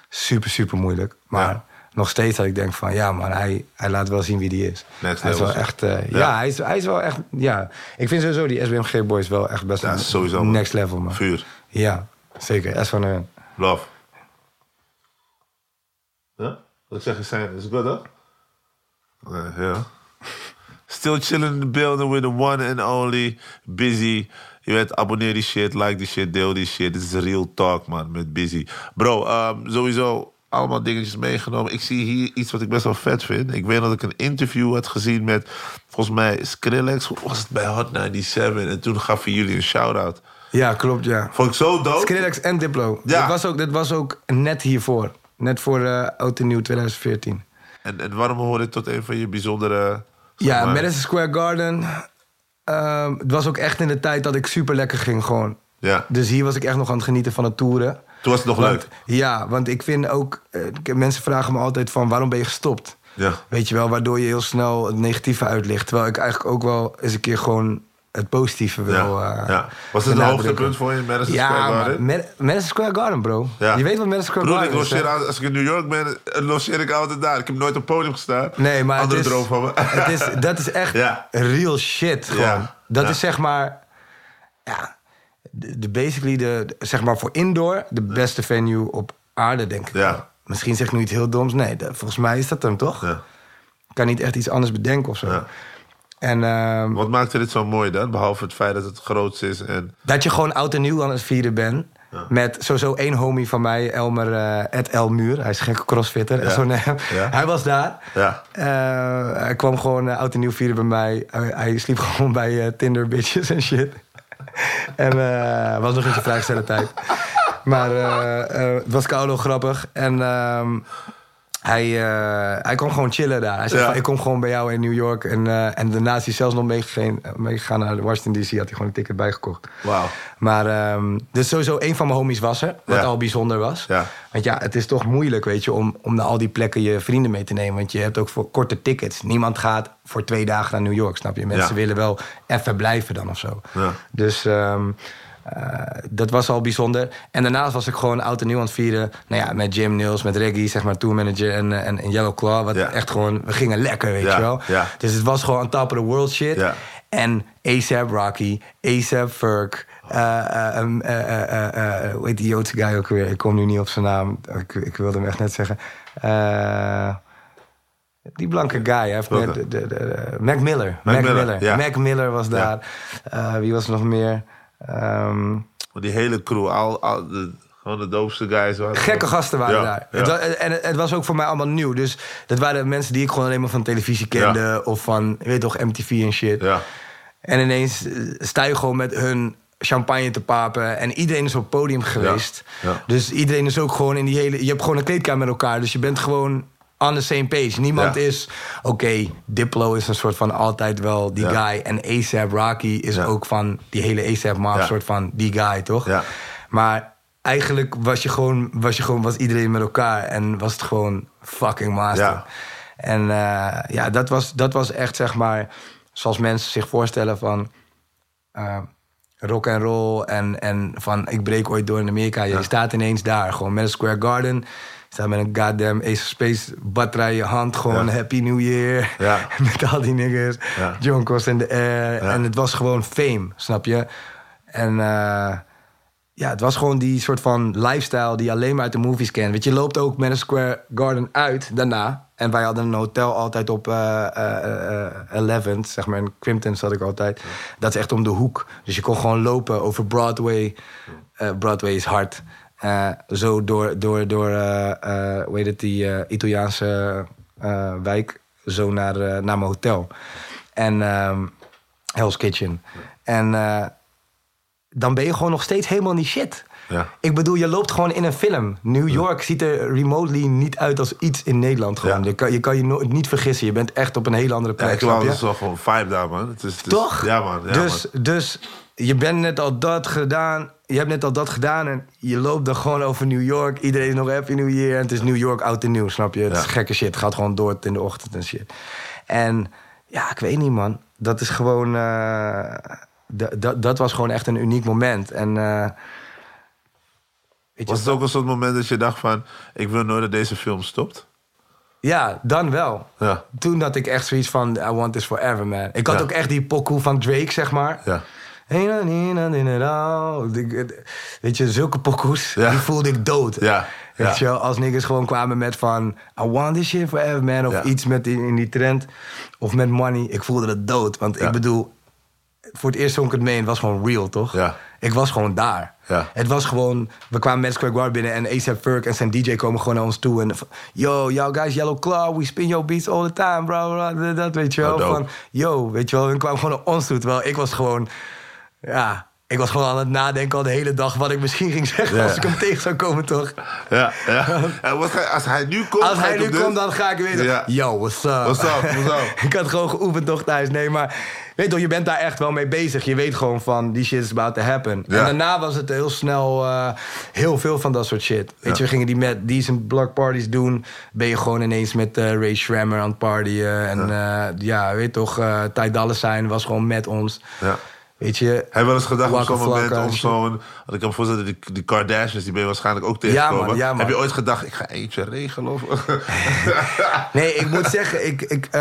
super, super moeilijk. Maar ja. nog steeds dat ik denk van, ja man, hij, hij laat wel zien wie die is. Net hij is wel echt, uh, ja, ja hij, is, hij is wel echt, ja. Ik vind sowieso die S B M G boys wel echt best, ja, sowieso, next level, man. Vuur. Ja. Zeker, S van hun. Love. Ja? Wat ik zeg, is het goed, hè? Ja. Yeah. Still chilling in the building with the one and only Busy. Je weet, abonneer die shit, like die shit, deel die shit. Dit is real talk, man, met Busy. Bro, um, sowieso allemaal dingetjes meegenomen. Ik zie hier iets wat ik best wel vet vind. Ik weet dat ik een interview had gezien met, volgens mij, Skrillex. Hoe was het bij Hot zevenennegentig? En toen gaf hij jullie een shout-out. Ja, klopt, ja. Vond ik zo dood. Skrillex en Diplo. Ja. Dit was ook, dit was ook net hiervoor. Net voor uh, Oud en Nieuw twintig veertien. En, en waarom hoorde ik tot een van je bijzondere... Ja, maar... Madison Square Garden. Um, het was ook echt in de tijd dat ik super lekker ging, gewoon. Ja. Dus hier was ik echt nog aan het genieten van het toeren. Toen was het nog want, leuk. Ja, want ik vind ook... Uh, mensen vragen me altijd van, waarom ben je gestopt? Ja. Weet je wel, waardoor je heel snel het negatieve uitlicht. Terwijl ik eigenlijk ook wel eens een keer gewoon... het positieve wil... Ja, uh, ja. Was het een hoogtepunt voor je, Madison ja, Square Garden? Ja, Madison Square Garden, bro. Ja. Je weet wat Madison Square Garden is. Ik logeer, als ik in New York ben, logeer ik altijd daar. Ik heb nooit op podium gestaan. Nee, maar Andere het is, droom van me. Het is, dat is echt ja. real shit, gewoon. Ja. Dat ja. is zeg maar... Ja, de, de basically, de, zeg maar voor indoor... de beste venue op aarde, denk ik. Ja. Misschien zeg ik nu iets heel doms. Nee, de, volgens mij is dat hem, toch? Ja. Ik kan niet echt iets anders bedenken of zo. Ja. En, uh, wat maakte dit zo mooi dan? Behalve het feit dat het groot is. En... Dat je gewoon oud en nieuw aan het vieren bent. Ja. Met sowieso één homie van mij, Elmer, uh, Ed Elmuur. Hij is een gekke crossfitter. Ja. Zo ja. Hij was daar. Ja. Uh, hij kwam gewoon uh, oud en nieuw vieren bij mij. Uh, hij sliep gewoon bij uh, Tinder bitches en shit. en uh, was nog in zijn vrijgestelde tijd. Maar uh, uh, het was koude grappig. En... Um, Hij, uh, hij kon gewoon chillen daar. Hij zei, ja. ik kom gewoon bij jou in New York. En, uh, en daarna is hij zelfs nog meegegaan naar Washington D C. Had hij gewoon een ticket bijgekocht. Wauw. Maar um, dus sowieso één van mijn homies was er. Wat ja. al bijzonder was. Ja. Want ja, het is toch moeilijk, weet je, om, om naar al die plekken je vrienden mee te nemen. Want je hebt ook voor korte tickets. Niemand gaat voor twee dagen naar New York, snap je? Mensen ja. willen wel even blijven dan of zo. Ja. Dus... Um, Uh, dat was al bijzonder. En daarnaast was ik gewoon oud en nieuw aan het vieren. Nou ja, met Jim, Nils, met Reggie, zeg maar, tourmanager en, en, en Yellow Claw. Wat ja. echt gewoon, we gingen lekker, weet ja. je wel. Ja. Dus het was gewoon on top of the world shit. Ja. En A$AP Rocky, A$AP Ferg. Hoe heet die Joodse guy ook weer? Ik kom nu niet op zijn naam. Ik, ik wilde hem echt net zeggen. Uh, die blanke guy. Hij heeft net, de, de, de, de, Mac Miller. Mac, Mac Miller, Miller. Ja. Mac Miller was daar. Ja. Uh, wie was er nog meer? Um, die hele crew, al, al, de, gewoon de doopste guys. Waren gekke er. gasten waren ja, daar. Ja. Het was, en het, het was ook voor mij allemaal nieuw. Dus dat waren mensen die ik gewoon alleen maar van televisie kende. Ja. Of van, weet je toch, M T V en shit. Ja. En ineens sta je gewoon met hun champagne te papen. En iedereen is op het podium geweest. Ja. Ja. Dus iedereen is ook gewoon in die hele... Je hebt gewoon een kleedkamer met elkaar. Dus je bent gewoon... on the same page. Niemand ja. is... Oké, okay, Diplo is een soort van altijd wel die ja. guy. En A$AP Rocky is ja. ook van... die hele A$AP Mob, ja. soort van die guy, toch? Ja. Maar eigenlijk was je gewoon... was je gewoon was iedereen met elkaar. En was het gewoon fucking master. Ja. En uh, ja, dat was, dat was echt, zeg maar... zoals mensen zich voorstellen van... Uh, rock and roll en, en van... ik breek ooit door in Amerika. Je ja. staat ineens daar. Gewoon Madison Square Garden... Staan met een goddamn Ace of Space batterij in je hand. Gewoon ja. Happy New Year. Ja. Met al die niggers. Ja. John Cross in the air. Ja. En het was gewoon fame, snap je? En uh, ja, het was gewoon die soort van lifestyle die je alleen maar uit de movies kent. Weet je, loopt ook Madison Square Garden uit daarna. En wij hadden een hotel altijd op elfde, uh, uh, uh, zeg maar. In Crimpton zat ik altijd. Dat is echt om de hoek. Dus je kon gewoon lopen over Broadway. Uh, Broadway is hard. Uh, zo door, door, door uh, uh, hoe heet het, die uh, Italiaanse uh, wijk. Zo naar, uh, naar mijn hotel. En um, Hell's Kitchen. En... Uh, dan ben je gewoon nog steeds helemaal niet shit. Ja. Ik bedoel, je loopt gewoon in een film. New York ziet er remotely niet uit als iets in Nederland. Gewoon. Ja. Je kan je, kan je no- niet vergissen. Je bent echt op een hele andere plek. Ja, dat is wel gewoon vibe daar, man. Het is, het is, toch? Ja, man. Ja, dus, man. dus je bent net al dat gedaan. Je hebt net al dat gedaan en je loopt dan gewoon over New York. Iedereen is nog happy New Year. En het is New York, Oud en Nieuw, snap je? Het ja. is gekke shit. Het gaat gewoon door in de ochtend en shit. En ja, ik weet niet, man. Dat is gewoon... Uh, D- d- dat was gewoon echt een uniek moment. En, uh, weet was je, het ook een soort moment dat je dacht van... ik wil nooit dat deze film stopt? Ja, dan wel. Ja. Toen had ik echt zoiets van... I want this forever, man. Ik had ja. ook echt die pokoe van Drake, zeg maar. Ja. Weet je, zulke pokoes, ja. die voelde ik dood. Ja. Ja. Weet je, als niggas gewoon kwamen met van... I want this shit forever, man. Of ja. iets met in die trend. Of met money. Ik voelde dat dood. Want ja. ik bedoel... Voor het eerst zong ik het mee en was gewoon real, toch? Ja. Ik was gewoon daar. Ja. Het was gewoon... We kwamen met Square Guard binnen en A$AP Ferg en zijn D J komen gewoon naar ons toe. En yo, yo guys, Yellow Claw, we spin your beats all the time, bro. bro dat weet je wel. Oh, van, yo, weet je wel. Hun kwamen gewoon naar ons toe. Terwijl ik was gewoon... Ja, ik was gewoon aan het nadenken al de hele dag... wat ik misschien ging zeggen ja. als ik hem tegen zou komen, toch? Ja, ja. En wat, als hij nu komt... Als hij nu komt, dan ga ik weten... Ja. Yo, what's up? What's up, what's up? Ik had gewoon geoefend toch thuis. Nee, maar... Weet toch, je bent daar echt wel mee bezig. Je weet gewoon van, die shit is about to happen. Ja. En daarna was het heel snel uh, heel veel van dat soort shit. Weet ja. je, we gingen die met decent block parties doen. Ben je gewoon ineens met uh, Ray Schrammer aan het partyen. En ja, uh, ja weet toch, uh, Ty Dolla $ign was gewoon met ons. Ja. Weet je... Heb je wel eens gedacht op zo'n moment om zo'n... Want ik kan me voorstellen, die, die Kardashians, die ben je waarschijnlijk ook tegenkomen. Ja, man, ja, man. Heb je ooit gedacht, ik ga eentje regelen of... Nee, ik moet zeggen, ik, ik, uh,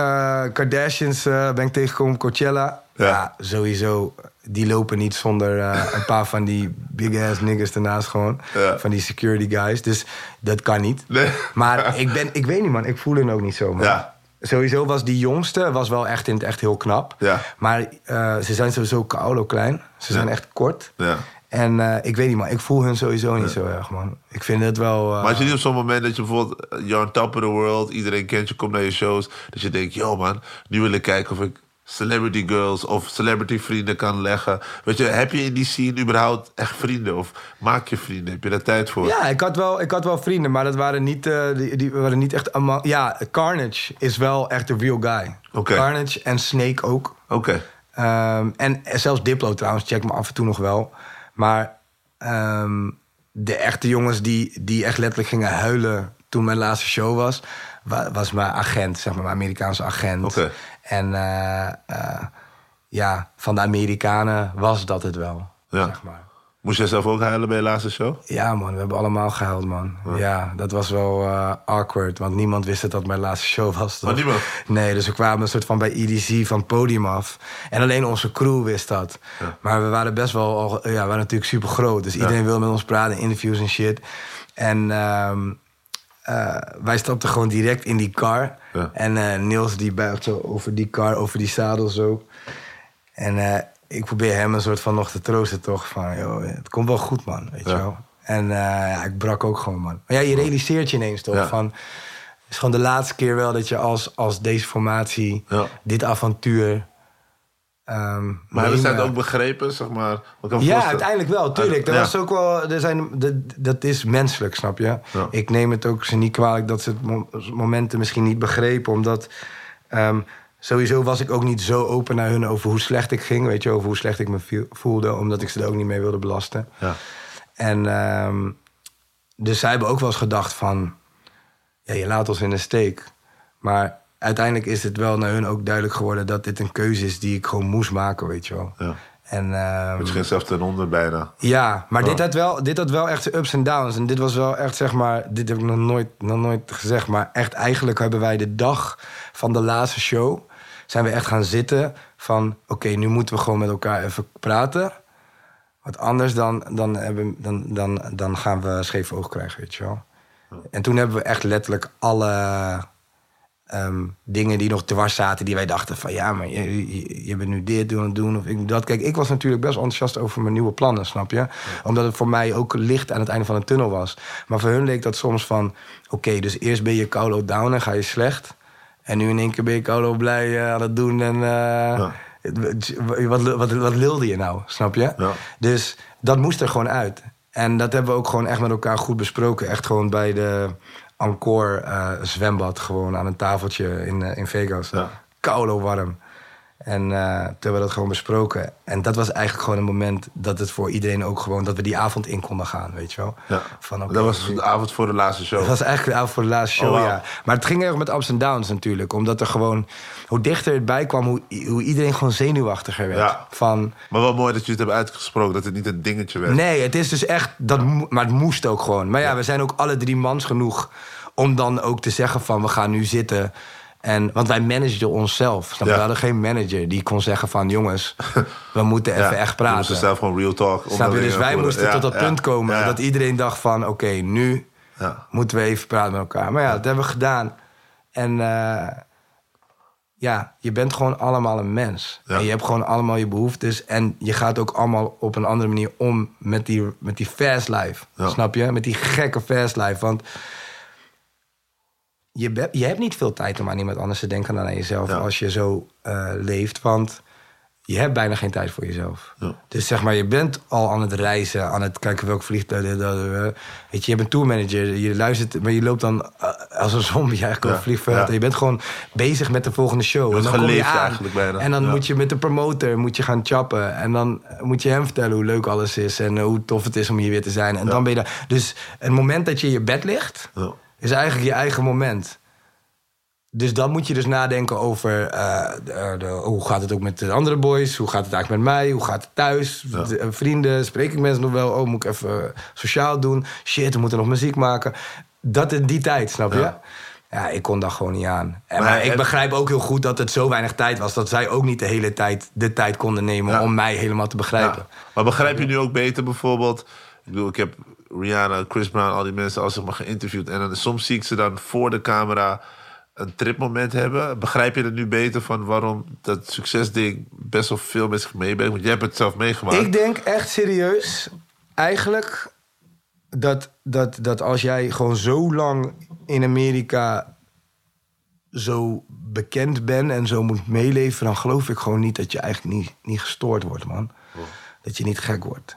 Kardashians uh, ben ik tegengekomen, Coachella. Ja. ja, sowieso. Die lopen niet zonder uh, een paar van die big-ass niggas ernaast gewoon. Ja. Van die security guys. Dus dat kan niet. Nee. Maar ik ben... Ik weet niet, man. Ik voel hen ook niet zo, man. Ja. Sowieso was die jongste was wel echt in het echt heel knap. Ja. Maar uh, ze zijn sowieso kaolo klein. Ze ja. zijn echt kort. Ja. En uh, ik weet niet, man. Ik voel hun sowieso niet ja. zo erg, man. Ik vind het wel... Uh... Maar als je niet op zo'n moment dat je bijvoorbeeld... You're on top of the world. Iedereen kent je. Komt naar je shows. Dat je denkt, yo man. Nu wil ik kijken of ik celebrity girls of celebrity vrienden kan leggen. Weet je, heb je in die scene überhaupt echt vrienden? Of maak je vrienden? Heb je daar tijd voor? Ja, ik had wel, ik had wel vrienden, maar dat waren niet, uh, die, die waren niet echt... Ama- ja, Carnage is wel echt de real guy. Okay. Carnage en Snake ook. Oké. Okay. Um, en zelfs Diplo trouwens, check me af en toe nog wel. Maar um, de echte jongens die, die echt letterlijk gingen huilen toen mijn laatste show was... was mijn agent, zeg maar, mijn Amerikaanse agent. Okay. En uh, uh, ja, van de Amerikanen was dat het wel, ja. zeg maar. Moest jij zelf ook huilen bij je laatste show? Ja, man, we hebben allemaal gehuild, man. Ja, ja dat was wel uh, awkward, want niemand wist dat dat mijn laatste show was. Maar niemand? Nee, dus we kwamen een soort van bij E D C van het podium af. En alleen onze crew wist dat. Ja. Maar we waren best wel, al, ja, we waren natuurlijk super groot. Dus iedereen ja. wilde met ons praten, interviews en shit. En... Um, Uh, wij stapten gewoon direct in die car. Ja. En uh, Niels die buigt zo over die car, over die zadel zo. En uh, ik probeer hem een soort van nog te troosten toch. Van, joh, het komt wel goed, man. Weet ja. je wel? En uh, ja, ik brak ook gewoon, man. Maar ja, je realiseert je ineens toch. Ja. Van, het is gewoon de laatste keer wel dat je als, als deze formatie, ja. dit avontuur... Um, maar hebben ze dat ook begrepen, zeg maar? Ja, vast... uiteindelijk wel, tuurlijk. Er ja. was ook wel, er zijn, dat is menselijk, snap je? Ja. Ik neem het ook ze niet kwalijk dat ze het momenten misschien niet begrepen. Omdat um, sowieso was ik ook niet zo open naar hun over hoe slecht ik ging. Weet je, over hoe slecht ik me voelde. Omdat ik ze er ook niet mee wilde belasten. Ja. En um, dus zij hebben ook wel eens gedacht van... Ja, je laat ons in de steek. Maar... uiteindelijk is het wel naar hun ook duidelijk geworden... dat dit een keuze is die ik gewoon moest maken, weet je wel. Ja. En, um, het ging zelf ten onder bijna. Ja, maar oh. dit, had wel, dit had wel echt ups en downs. En dit was wel echt, zeg maar... dit heb ik nog nooit, nog nooit gezegd... maar echt eigenlijk hebben wij de dag van de laatste show... zijn we echt gaan zitten van... oké, okay, nu moeten we gewoon met elkaar even praten... Wat anders dan, dan, hebben, dan, dan, dan gaan we scheef oog krijgen, weet je wel. En toen hebben we echt letterlijk alle um, dingen die nog dwars zaten... die wij dachten van, ja, maar je, je, je bent nu dit doen en doen of ik doe dat. Kijk, ik was natuurlijk best enthousiast over mijn nieuwe plannen, snap je? Ja. Omdat het voor mij ook licht aan het einde van een tunnel was. Maar voor hun leek dat soms van... oké, okay, dus eerst ben je kolo down en ga je slecht. En nu in één keer ben je kolo blij uh, aan het doen en... Uh, ja. Wat, wat, wat lulde je nou, snap je? Ja. Dus dat moest er gewoon uit. En dat hebben we ook gewoon echt met elkaar goed besproken. Echt gewoon bij de Encore uh, zwembad. Gewoon aan een tafeltje in, uh, in Vegas. Ja. Koulo warm. En uh, toen hebben we dat gewoon besproken. En dat was eigenlijk gewoon een moment dat het voor iedereen ook gewoon... dat we die avond in konden gaan, weet je wel. Ja. Van, okay, dat was de avond voor de laatste show. Dat was eigenlijk de avond voor de laatste show, oh, wow. Ja. Maar het ging erg met ups en downs natuurlijk. Omdat er gewoon... hoe dichter het bij kwam, hoe, hoe iedereen gewoon zenuwachtiger werd. Ja. Van, maar wel mooi dat je het hebt uitgesproken, dat het niet een dingetje werd. Nee, het is dus echt... dat, maar het moest ook gewoon. Maar ja, ja, we zijn ook alle drie mans genoeg... om dan ook te zeggen van, we gaan nu zitten... En, want wij manageden onszelf. Snap je? Ja. We hadden geen manager die kon zeggen van... jongens, we moeten even ja, echt praten. We moesten zelf gewoon real talk. Snap je? Dus wij moesten ja, tot dat ja, punt komen... Ja, ja. dat iedereen dacht van, oké, okay, nu ja. moeten we even praten met elkaar. Maar ja, dat hebben we gedaan. En uh, ja, je bent gewoon allemaal een mens. Ja. En je hebt gewoon allemaal je behoeftes. En je gaat ook allemaal op een andere manier om... met die, met die fast life, ja. snap je? Met die gekke fast life, want... Je, be- je hebt niet veel tijd om aan iemand anders te denken dan aan jezelf... Ja. als je zo uh, leeft, want je hebt bijna geen tijd voor jezelf. Ja. Dus zeg maar, je bent al aan het reizen, aan het kijken welk vliegtuig... Weet je, je hebt een tourmanager, je luistert... maar je loopt dan uh, als een zombie eigenlijk ja. op het vliegveld. Ja. En je bent gewoon bezig met de volgende show. Je en dan geleefd kom je aan, eigenlijk bijna. En dan ja. moet je met de promotor moet je gaan chappen. En dan moet je hem vertellen hoe leuk alles is... en hoe tof het is om hier weer te zijn. En ja. dan ben je daar. Dus het moment dat je in je bed ligt... Ja. is eigenlijk je eigen moment. Dus dan moet je dus nadenken over... Uh, de, de, hoe gaat het ook met de andere boys? Hoe gaat het eigenlijk met mij? Hoe gaat het thuis? Ja. De, vrienden, spreek ik mensen nog wel? Oh, moet ik even sociaal doen? Shit, we moeten nog muziek maken. Dat in die tijd, snap je? Ja, ja ik kon dat gewoon niet aan. En, maar, maar ik begrijp ook heel goed dat het zo weinig tijd was... dat zij ook niet de hele tijd de tijd konden nemen... Ja. om mij helemaal te begrijpen. Ja. Maar begrijp je nu ook beter bijvoorbeeld... Ik bedoel, ik heb... Rihanna, Chris Brown, al die mensen al zeg maar geïnterviewd. En dan, soms zie ik ze dan voor de camera een tripmoment hebben. Begrijp je het nu beter van waarom dat succesding best wel veel met zich meebrengt? Want jij hebt het zelf meegemaakt. Ik denk echt serieus eigenlijk dat, dat, dat als jij gewoon zo lang in Amerika zo bekend bent en zo moet meeleven... dan geloof ik gewoon niet dat je eigenlijk niet, niet gestoord wordt, man. Oh. Dat je niet gek wordt.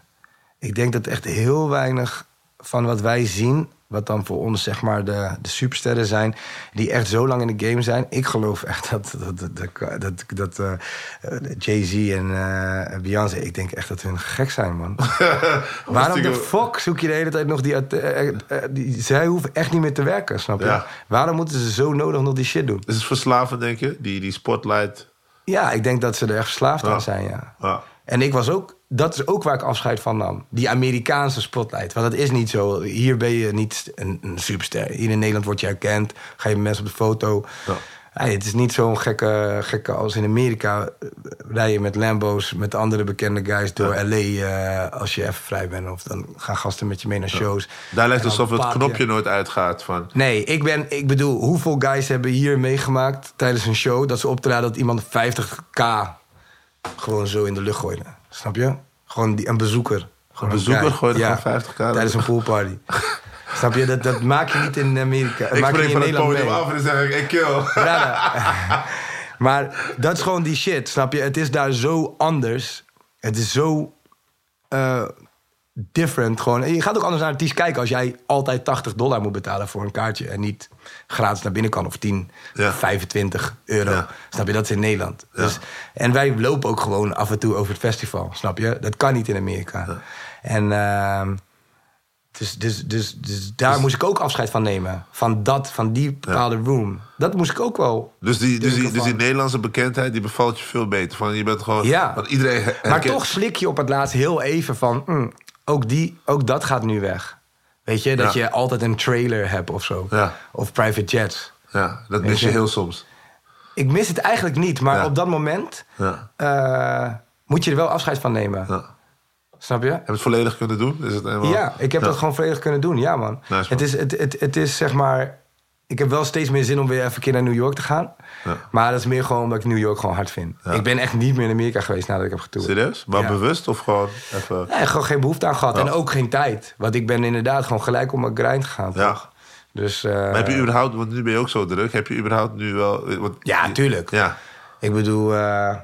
Ik denk dat echt heel weinig van wat wij zien... wat dan voor ons zeg maar de, de supersterren zijn... die echt zo lang in de game zijn. Ik geloof echt dat, dat, dat, dat, dat uh, Jay-Z en uh, Beyoncé... ik denk echt dat hun gek zijn, man. Waarom de fuck zoek je de hele tijd nog die, uh, uh, die... Zij hoeven echt niet meer te werken, snap je? Ja. Waarom moeten ze zo nodig nog die shit doen? Is het verslavend, denk je? Die, die spotlight? Ja, ik denk dat ze er echt verslaafd ja. aan zijn, ja. ja. En ik was ook... Dat is ook waar ik afscheid van nam. Die Amerikaanse spotlight. Want dat is niet zo. Hier ben je niet een, een superster. Hier in Nederland word je herkend. Ga je mensen op de foto. Ja. Hey, het is niet zo'n gekke, gekke als in Amerika. Rij je met Lambo's, met andere bekende guys door ja. L A. Uh, als je even vrij bent. Of dan gaan gasten met je mee naar shows. Ja. Daar lijkt alsof het knopje nooit uitgaat. Van. Nee, ik, ben, ik bedoel, hoeveel guys hebben hier meegemaakt tijdens een show... dat ze optraden dat iemand vijftig k gewoon zo in de lucht gooide? Snap je? Gewoon die, een bezoeker. Gewoon een bezoeker gooit ja, van vijftig k. Tijdens een poolparty. Snap je? Dat, dat maak je niet in Amerika. Ik maak spreek je in van het podium mee. Af en dan zeg ik, ik kill. Maar dat is gewoon die shit, snap je? Het is daar zo anders. Het is zo uh, different. Gewoon. En je gaat ook anders naar artiest kijken... als jij altijd tachtig dollar moet betalen voor een kaartje... en niet gratis naar binnen kan of tien, ja. of vijfentwintig euro. Ja. Snap je, dat is in Nederland. Ja. Dus, en wij lopen ook gewoon af en toe over het festival, snap je? Dat kan niet in Amerika. Ja. En uh, dus, dus, dus, dus daar dus, moest ik ook afscheid van nemen. Van dat, van die bepaalde ja. room. Dat moest ik ook wel. Dus die, dus die, dus die Nederlandse bekendheid, die bevalt je veel beter. Van, je bent gewoon, ja. want iedereen herkent. Maar toch slik je op het laatst heel even van... Mm, ook, die, ook dat gaat nu weg. Weet je, dat ja. je altijd een trailer hebt of zo. Ja. Of private jets. Ja, dat mis je, je heel soms. Ik mis het eigenlijk niet, maar ja. op dat moment... Ja. Uh, moet je er wel afscheid van nemen. Ja. Snap je? Heb je het volledig kunnen doen? Is het helemaal... Ja, ik heb ja. dat gewoon volledig kunnen doen. Ja, man. Nice, man. Het, is, het, het, het is zeg maar... Ik heb wel steeds meer zin om weer even een keer naar New York te gaan. Ja. Maar dat is meer gewoon omdat ik New York gewoon hard vind. Ja. Ik ben echt niet meer in Amerika geweest nadat ik heb getoerd. Serieus? Maar ja. bewust of gewoon even... Nee, gewoon geen behoefte aan gehad. Ja. En ook geen tijd. Want ik ben inderdaad gewoon gelijk op mijn grind gegaan. Ja. Toch? Dus, uh... Maar heb je überhaupt... Want nu ben je ook zo druk. Heb je überhaupt nu wel... Want... Ja, tuurlijk. Ja. Ik bedoel... Uh...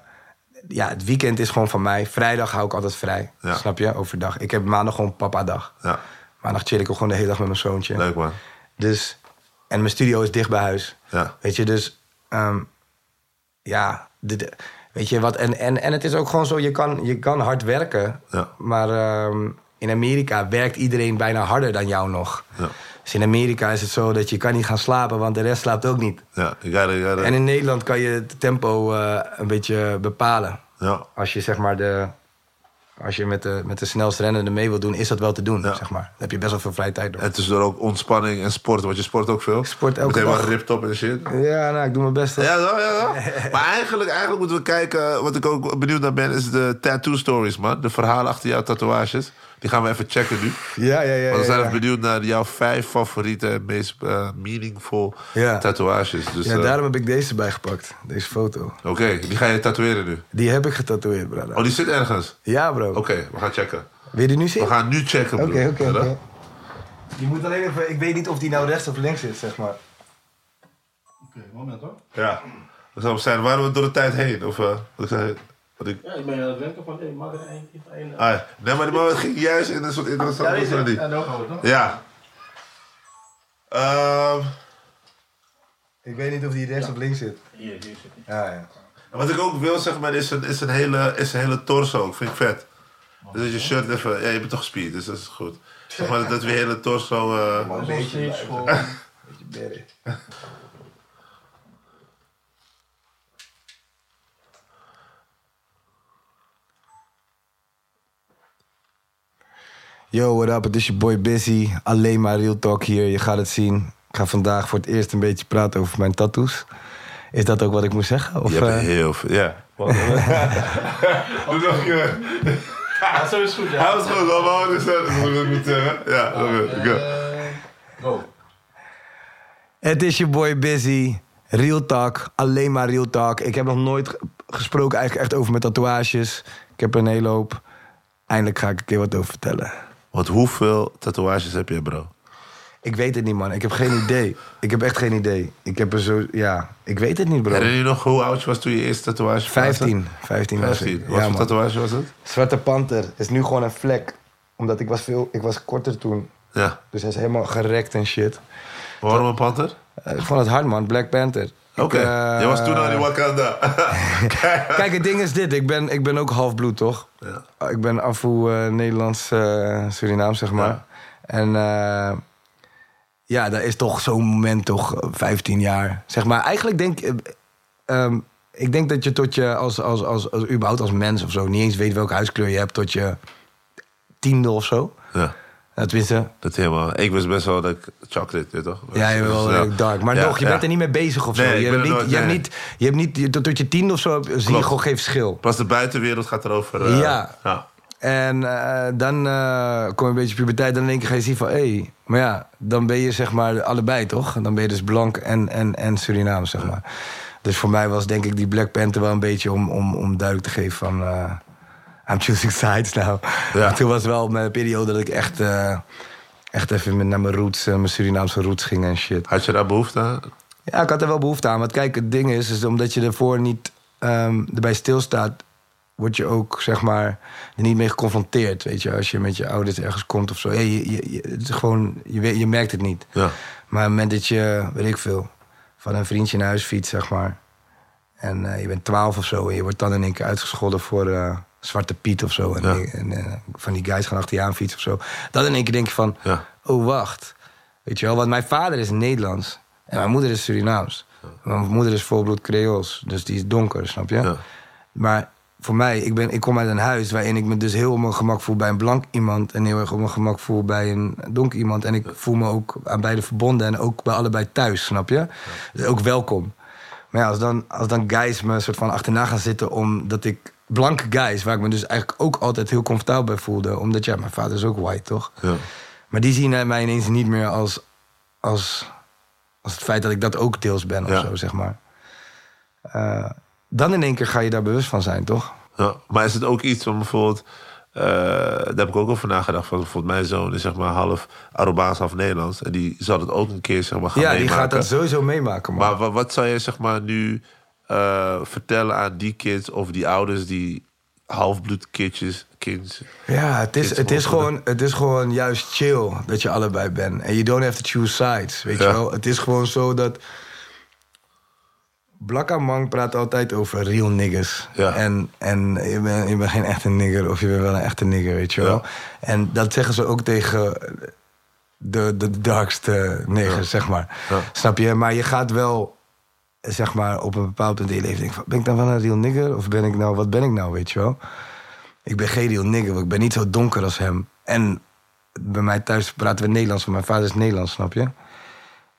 Ja, het weekend is gewoon van mij. Vrijdag hou ik altijd vrij. Ja. Snap je? Overdag. Ik heb maandag gewoon papa-dag. Ja. Maandag chill ik ook gewoon de hele dag met mijn zoontje. Leuk, man. Dus... En mijn studio is dicht bij huis. Ja. Weet je, dus... Um, ja, dit, weet je wat... En, en, en het is ook gewoon zo, je kan, je kan hard werken. Ja. Maar um, in Amerika werkt iedereen bijna harder dan jou nog. Ja. Dus in Amerika is het zo dat je kan niet gaan slapen... want de rest slaapt ook niet. Ja, ik ga, ik ga, ik ga. En in Nederland kan je het tempo uh, een beetje bepalen. Ja. Als je zeg maar de... Als je met de, met de snelst rennende mee wil doen, is dat wel te doen, ja. zeg maar. Dan heb je best wel veel vrije tijd door. En tussendoor ook ontspanning en sport, want je sport ook veel. Sport elke Meteen dag. Meteen ripped op en shit. Ja, nou, ik doe mijn best. Hè. Ja, ja, ja. Maar eigenlijk, eigenlijk moeten we kijken, wat ik ook benieuwd naar ben, is de tattoo stories, man. De verhalen achter jouw tatoeages. Die gaan we even checken nu. Ja, ja, ja. Want we zijn ja, ja. benieuwd naar jouw vijf favoriete en meest uh, meaningful ja. tatoeages. Dus, ja, daarom heb ik deze bijgepakt. Deze foto. Oké, okay, die ga je tatoeëren nu? Die heb ik getatoeëerd, bro. Oh, die zit ergens? Ja, bro. Oké, okay, we gaan checken. Wil je die nu zien? We gaan nu checken, bro. Oké, okay, oké. Okay, okay. Je moet alleen even... Ik weet niet of die nou rechts of links zit, zeg maar. Oké, okay, moment hoor. Ja. Dat zou zijn. Waren we door de tijd heen? Of uh, wat zei je? Ik... Ja, ik ben aan het werken van, hé, hey, mag er één keer één... Uh... Ah, nee, maar het ging juist in een soort interessante... Ja, dat is en ook goed, toch? Ja. Uh... Ik weet niet of die rechts ja. of links zit. Hier, hier zit hij. Ah, ja. En wat ik ook wil, zeg maar, is een, is een, hele, is een hele torso. Ik vind het vet. Dus dat je shirt even... Ja, je bent toch gespierd, dus dat is goed. Zeg maar, dat we je hele torso... Uh... Een beetje voor. Een beetje berry. Yo, what up? Het is je boy Busy. Alleen maar real talk hier. Je gaat het zien. Ik ga vandaag voor het eerst een beetje praten over mijn tattoos. Is dat ook wat ik moet zeggen? Of, je hebt uh... heel veel... Ja. Doe nog een keer. Ja, zo is goed, ja. Hij was goed. Allemaal is dat wat ik moet zeggen. Ja, dat goed. Go. Het is je boy Busy. Real talk. Alleen maar real talk. Ik heb nog nooit gesproken eigenlijk echt over mijn tatoeages. Ik heb een hele hoop. Eindelijk ga ik een keer wat over vertellen. Want hoeveel tatoeages heb je, bro? Ik weet het niet, man. Ik heb geen idee. Ik heb echt geen idee. Ik heb er zo... Ja, ik weet het niet, bro. Herinner je nog hoe oud je was toen je eerste tatoeage vijftien. vijftien was ik. Wat ja, voor tatoeage was het? Zwarte panter. Is nu gewoon een vlek. Omdat ik was veel... Ik was korter toen. Ja. Dus hij is helemaal gerekt en shit. Waarom een panter? Ik vond het hard, man. Black Panther. Oké. Okay. Uh, je was toen al in Wakanda. Kijk, het ding is dit. Ik ben, ik ben ook halfbloed, toch? Ja. Ik ben af hoe uh, Nederlands uh, Surinaam, zeg maar. Ja. En uh, ja, dat is toch zo'n moment, toch? vijftien jaar. Zeg maar, eigenlijk denk ik... Um, ik denk dat je tot je, als, als, als, als, überhaupt als mens of zo... niet eens weet welke huidskleur je hebt tot je tiende of zo. Ja. Nou, tenminste... Dat helemaal. Ik wist best wel dat ik chocolate, weet toch? Ja, je bent wel ja. dark. Maar ja, nog, je ja. bent er niet mee bezig of zo. Nee, je, hebt niet, nooit, je, nee. hebt niet, je hebt niet... Tot, tot je tiende of zo zie je gewoon geen verschil. Pas de buitenwereld gaat erover. Uh, ja. ja. En uh, dan uh, kom je een beetje puberteit. Dan in één keer ga je zien van... Hé, hey, maar ja, dan ben je zeg maar allebei, toch? Dan ben je dus blank en, en, en Surinaam, zeg ja. maar. Dus voor mij was denk ik die Black Panther wel een beetje... om, om, om duidelijk te geven van... Uh, I'm choosing sides now. Ja. Toen was wel mijn periode dat ik echt, uh, echt even naar mijn roots, uh, mijn Surinaamse roots ging en shit. Had je daar behoefte aan? Ja, ik had er wel behoefte aan. Want kijk, het ding is, is omdat je ervoor niet um, erbij stilstaat, word je ook, zeg maar, er niet mee geconfronteerd. Weet je, als je met je ouders ergens komt of zo. Hey, je, je, je, het is gewoon, je, je merkt het niet. Ja. Maar op het moment dat je, weet ik veel, van een vriendje naar huis fietst, zeg maar. En uh, je bent twaalf of zo en je wordt dan in één keer uitgescholden voor... Uh, Zwarte Piet of zo. En, ja. die, en, en van die guys gaan achter je aan fietsen of zo. Dan in één keer denk je van, ja. oh wacht. Weet je wel, want mijn vader is Nederlands. En mijn moeder is Surinaams. Ja. Mijn moeder is volbloed Creools. Dus die is donker, snap je? Ja. Maar voor mij, ik, ben, ik kom uit een huis... waarin ik me dus heel op mijn gemak voel bij een blank iemand... en heel erg op mijn gemak voel bij een donker iemand. En ik ja. voel me ook aan beide verbonden... en ook bij allebei thuis, snap je? Ja. Dus ook welkom. Maar ja, als dan, als dan guys me soort van achterna gaan zitten... omdat ik blanke guys, waar ik me dus eigenlijk ook altijd heel comfortabel bij voelde. Omdat, ja, mijn vader is ook white, toch? Ja. Maar die zien mij ineens niet meer als, als, als het feit dat ik dat ook deels ben of ja. zo, zeg maar. Uh, dan in één keer ga je daar bewust van zijn, toch? Ja, maar is het ook iets van bijvoorbeeld... Uh, daar heb ik ook over nagedacht. Van, bijvoorbeeld mijn zoon is, zeg maar, half Arubaans, half Nederlands. En die zal het ook een keer, zeg maar, gaan ja, meemaken. Ja, die gaat dat sowieso meemaken. Man. Maar wat, wat zou je, zeg maar, nu uh, vertellen aan die kids of die ouders die halfbloedkindjes... Kids, ja, het is, het, is gewoon, het is gewoon juist chill dat je allebei bent. En you don't have to choose sides, weet ja. je wel. Het is gewoon zo dat... Blakka Mang praat altijd over real niggas. Ja. En, en je bent je bent geen echte nigger of je bent wel een echte nigger, weet je wel. Ja. En dat zeggen ze ook tegen de, de darkste niggers, ja. zeg maar. Ja. Snap je? Maar je gaat wel, zeg maar, op een bepaald punt in je leven denken... ben ik nou wel een real nigger of ben ik nou, wat ben ik nou, weet je wel? Ik ben geen real nigger, want ik ben niet zo donker als hem. En bij mij thuis praten we Nederlands, want mijn vader is Nederlands, snap je?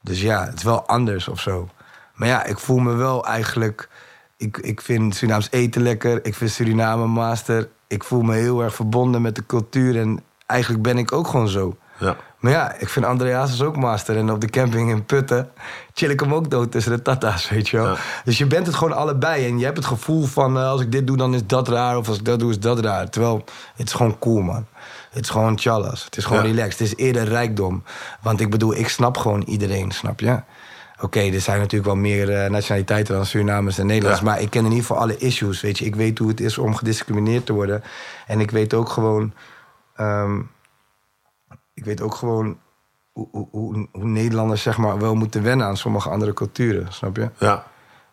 Dus ja, het is wel anders of zo. Maar ja, ik voel me wel eigenlijk... Ik, ik vind Surinaams eten lekker. Ik vind Suriname master. Ik voel me heel erg verbonden met de cultuur. En eigenlijk ben ik ook gewoon zo. Ja. Maar ja, ik vind André Hazes ook master. En op de camping in Putten chill ik hem ook dood tussen de tata's, weet je wel. Ja. Dus je bent het gewoon allebei. En je hebt het gevoel van, uh, als ik dit doe, dan is dat raar. Of als ik dat doe, is dat raar. Terwijl, het is gewoon cool, man. Het is gewoon chillas. Het is gewoon ja. relaxed. Het is eerder rijkdom. Want ik bedoel, ik snap gewoon iedereen, snap je? Oké, okay, er zijn natuurlijk wel meer uh, nationaliteiten dan Surinamers en Nederlands. Ja. Maar ik ken in ieder geval alle issues, weet je. Ik weet hoe het is om gediscrimineerd te worden. En ik weet ook gewoon... Um, ik weet ook gewoon hoe, hoe, hoe, hoe Nederlanders, zeg maar, wel moeten wennen aan sommige andere culturen, snap je? Ja.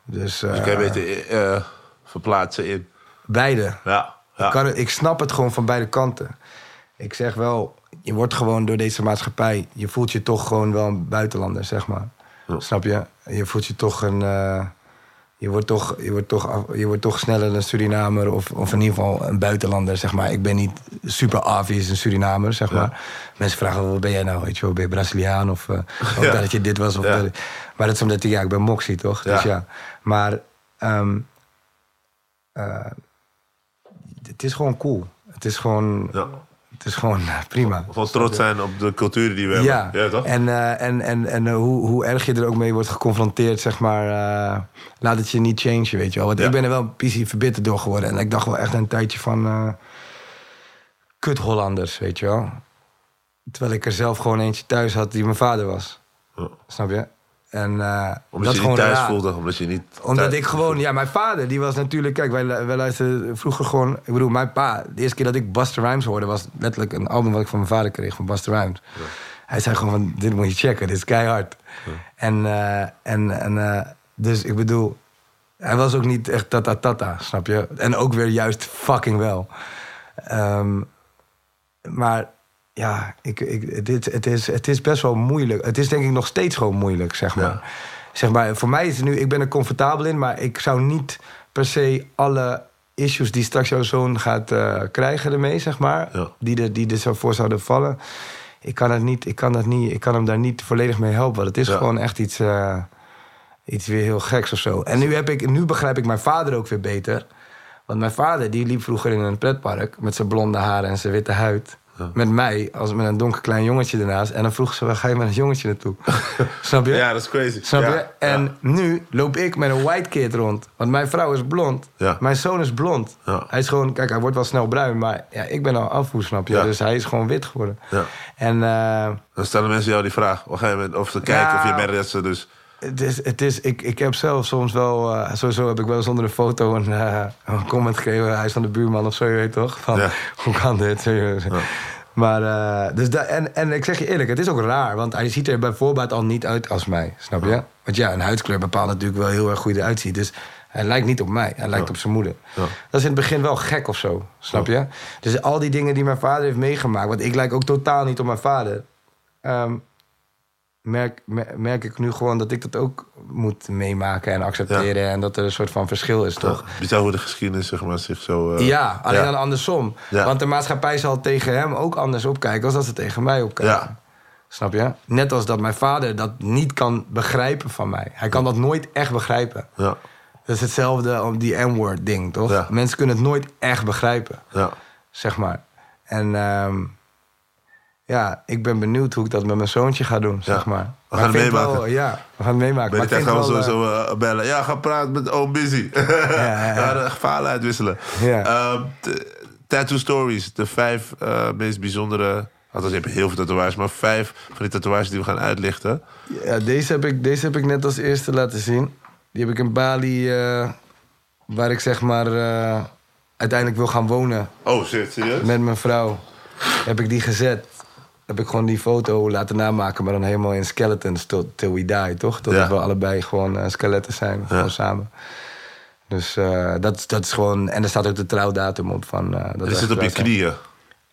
Dus, uh, dus kan je beter uh, verplaatsen in? Beide. Ja. ja. Ik, kan het, ik snap het gewoon van beide kanten. Ik zeg wel, je wordt gewoon door deze maatschappij... je voelt je toch gewoon wel een buitenlander, zeg maar. Ja. Snap je? Je voelt je toch een... Uh, je, wordt toch, je, wordt toch af, je wordt toch sneller een Surinamer of, of in ieder geval een buitenlander, zeg maar. Ik ben niet super obvious een Surinamer, zeg ja. maar. Mensen vragen, wat ben jij nou? Weet je wel, ben je Braziliaan? Of, uh, of ja. dat je dit was? Of ja. dat, maar dat is omdat ik, ja, ik ben Moxie, toch? Ja. Dus ja. Maar um, uh, het is gewoon cool. Het is gewoon... Ja. Het is gewoon prima. Gewoon trots zijn op de culturen die we hebben. Ja, ja toch? En, uh, en, en, en uh, hoe, hoe erg je er ook mee wordt geconfronteerd, zeg maar... Uh, laat het je niet changen, weet je wel. Want ja. ik ben er wel een beetje verbitterd door geworden. En ik dacht wel echt een tijdje van... Uh, kut Hollanders, weet je wel. Terwijl ik er zelf gewoon eentje thuis had die mijn vader was. Ja. Snap je? En, uh, omdat dat je niet thuis raar. voelde? Omdat je niet Omdat thuis... ik gewoon... Ja, mijn vader, die was natuurlijk... Kijk, wij, wij luisterden vroeger gewoon... Ik bedoel, mijn pa... De eerste keer dat ik Busta Rhymes hoorde... was letterlijk een album wat ik van mijn vader kreeg. Van Busta Rhymes. Ja. Hij zei gewoon van... Dit moet je checken. Dit is keihard. Ja. En... Uh, en, en uh, dus ik bedoel... Hij was ook niet echt tata-tata. Snap je? En ook weer juist fucking wel. Um, maar... Ja, ik, ik, dit, het, is, het is best wel moeilijk. Het is denk ik nog steeds gewoon moeilijk, zeg maar. Ja. Zeg maar, voor mij is het nu... Ik ben er comfortabel in, maar ik zou niet per se... alle issues die straks jouw zoon gaat uh, krijgen ermee, zeg maar... Ja. Die, er, die er zo voor zouden vallen... Ik kan, het niet, ik, kan het niet, ik kan hem daar niet volledig mee helpen. Want het is ja. gewoon echt iets, uh, iets weer heel geks of zo. En nu, heb ik, nu begrijp ik mijn vader ook weer beter. Want mijn vader die liep vroeger in een pretpark... met zijn blonde haren en zijn witte huid... Ja. Met mij, als met een donker klein jongetje ernaast. En dan vroeg ze, waar ga je met een jongetje naartoe? Snap je? Ja, dat is crazy. Snap ja, je? En ja. nu loop ik met een white kid rond. Want mijn vrouw is blond. Ja. Mijn zoon is blond. Ja. Hij is gewoon, kijk, hij wordt wel snel bruin. Maar ja, ik ben al afvoer, snap je? Ja. Dus hij is gewoon wit geworden. Ja. En, uh, dan stellen mensen jou die vraag. Of, ga je met, of ze kijken ja, of je merkt dat ze dus... Het is, het is, ik, ik heb zelf soms wel... Uh, sowieso heb ik wel eens onder een foto een, uh, een comment gegeven. Hij is van de buurman of zo, je weet toch? Van, ja. Hoe kan dit? Ja. Maar, uh, dus da- en, en ik zeg je eerlijk, het is ook raar. Want hij ziet er bij voorbaat al niet uit als mij, snap je? Ja. Want ja, een huidskleur bepaalt natuurlijk wel heel erg hoe je eruit ziet. Dus hij lijkt niet op mij, hij lijkt ja. op zijn moeder. Ja. Dat is in het begin wel gek of zo, snap ja. je? Dus al die dingen die mijn vader heeft meegemaakt... want ik lijk ook totaal niet op mijn vader... Um, Merk, merk ik nu gewoon dat ik dat ook moet meemaken en accepteren... Ja. En dat er een soort van verschil is, toch? Ja, bizar hoe de geschiedenis, zeg maar, zich zo... Uh, ja, alleen ja. dan andersom. Ja. Want de maatschappij zal tegen hem ook anders opkijken... als dat ze tegen mij opkijken. Ja. Snap je? Net als dat mijn vader dat niet kan begrijpen van mij. Hij kan dat nooit echt begrijpen. Ja. Dat is hetzelfde, die N-word ding, toch? Ja. Mensen kunnen het nooit echt begrijpen. Ja. Zeg maar. En um, ja, ik ben benieuwd hoe ik dat met mijn zoontje ga doen, zeg maar. Ja. We gaan maar het meemaken. Wel, ja, we gaan het meemaken. Bij de tijd gaan we sowieso uh, bellen. Ja, ga praten met oom Busy. Ja, ja, ja. We gaan de gevaren uitwisselen. Ja. Um, Tattoo Stories, de vijf uh, meest bijzondere... Althans, je hebt heel veel tatoeages, maar vijf van die tatoeages die we gaan uitlichten. Ja, deze heb ik, deze heb ik net als eerste laten zien. Die heb ik in Bali, uh, waar ik zeg maar uh, uiteindelijk wil gaan wonen. Oh, serieus? Met mijn vrouw. Heb ik die gezet. Heb ik gewoon die foto laten namaken, maar dan helemaal in skeletons tot till we die, toch? Totdat ja. we allebei gewoon uh, skeletten zijn, gewoon ja. samen. Dus uh, dat, dat is gewoon... En er staat ook de trouwdatum op van... Uh, dat is het op je knieën?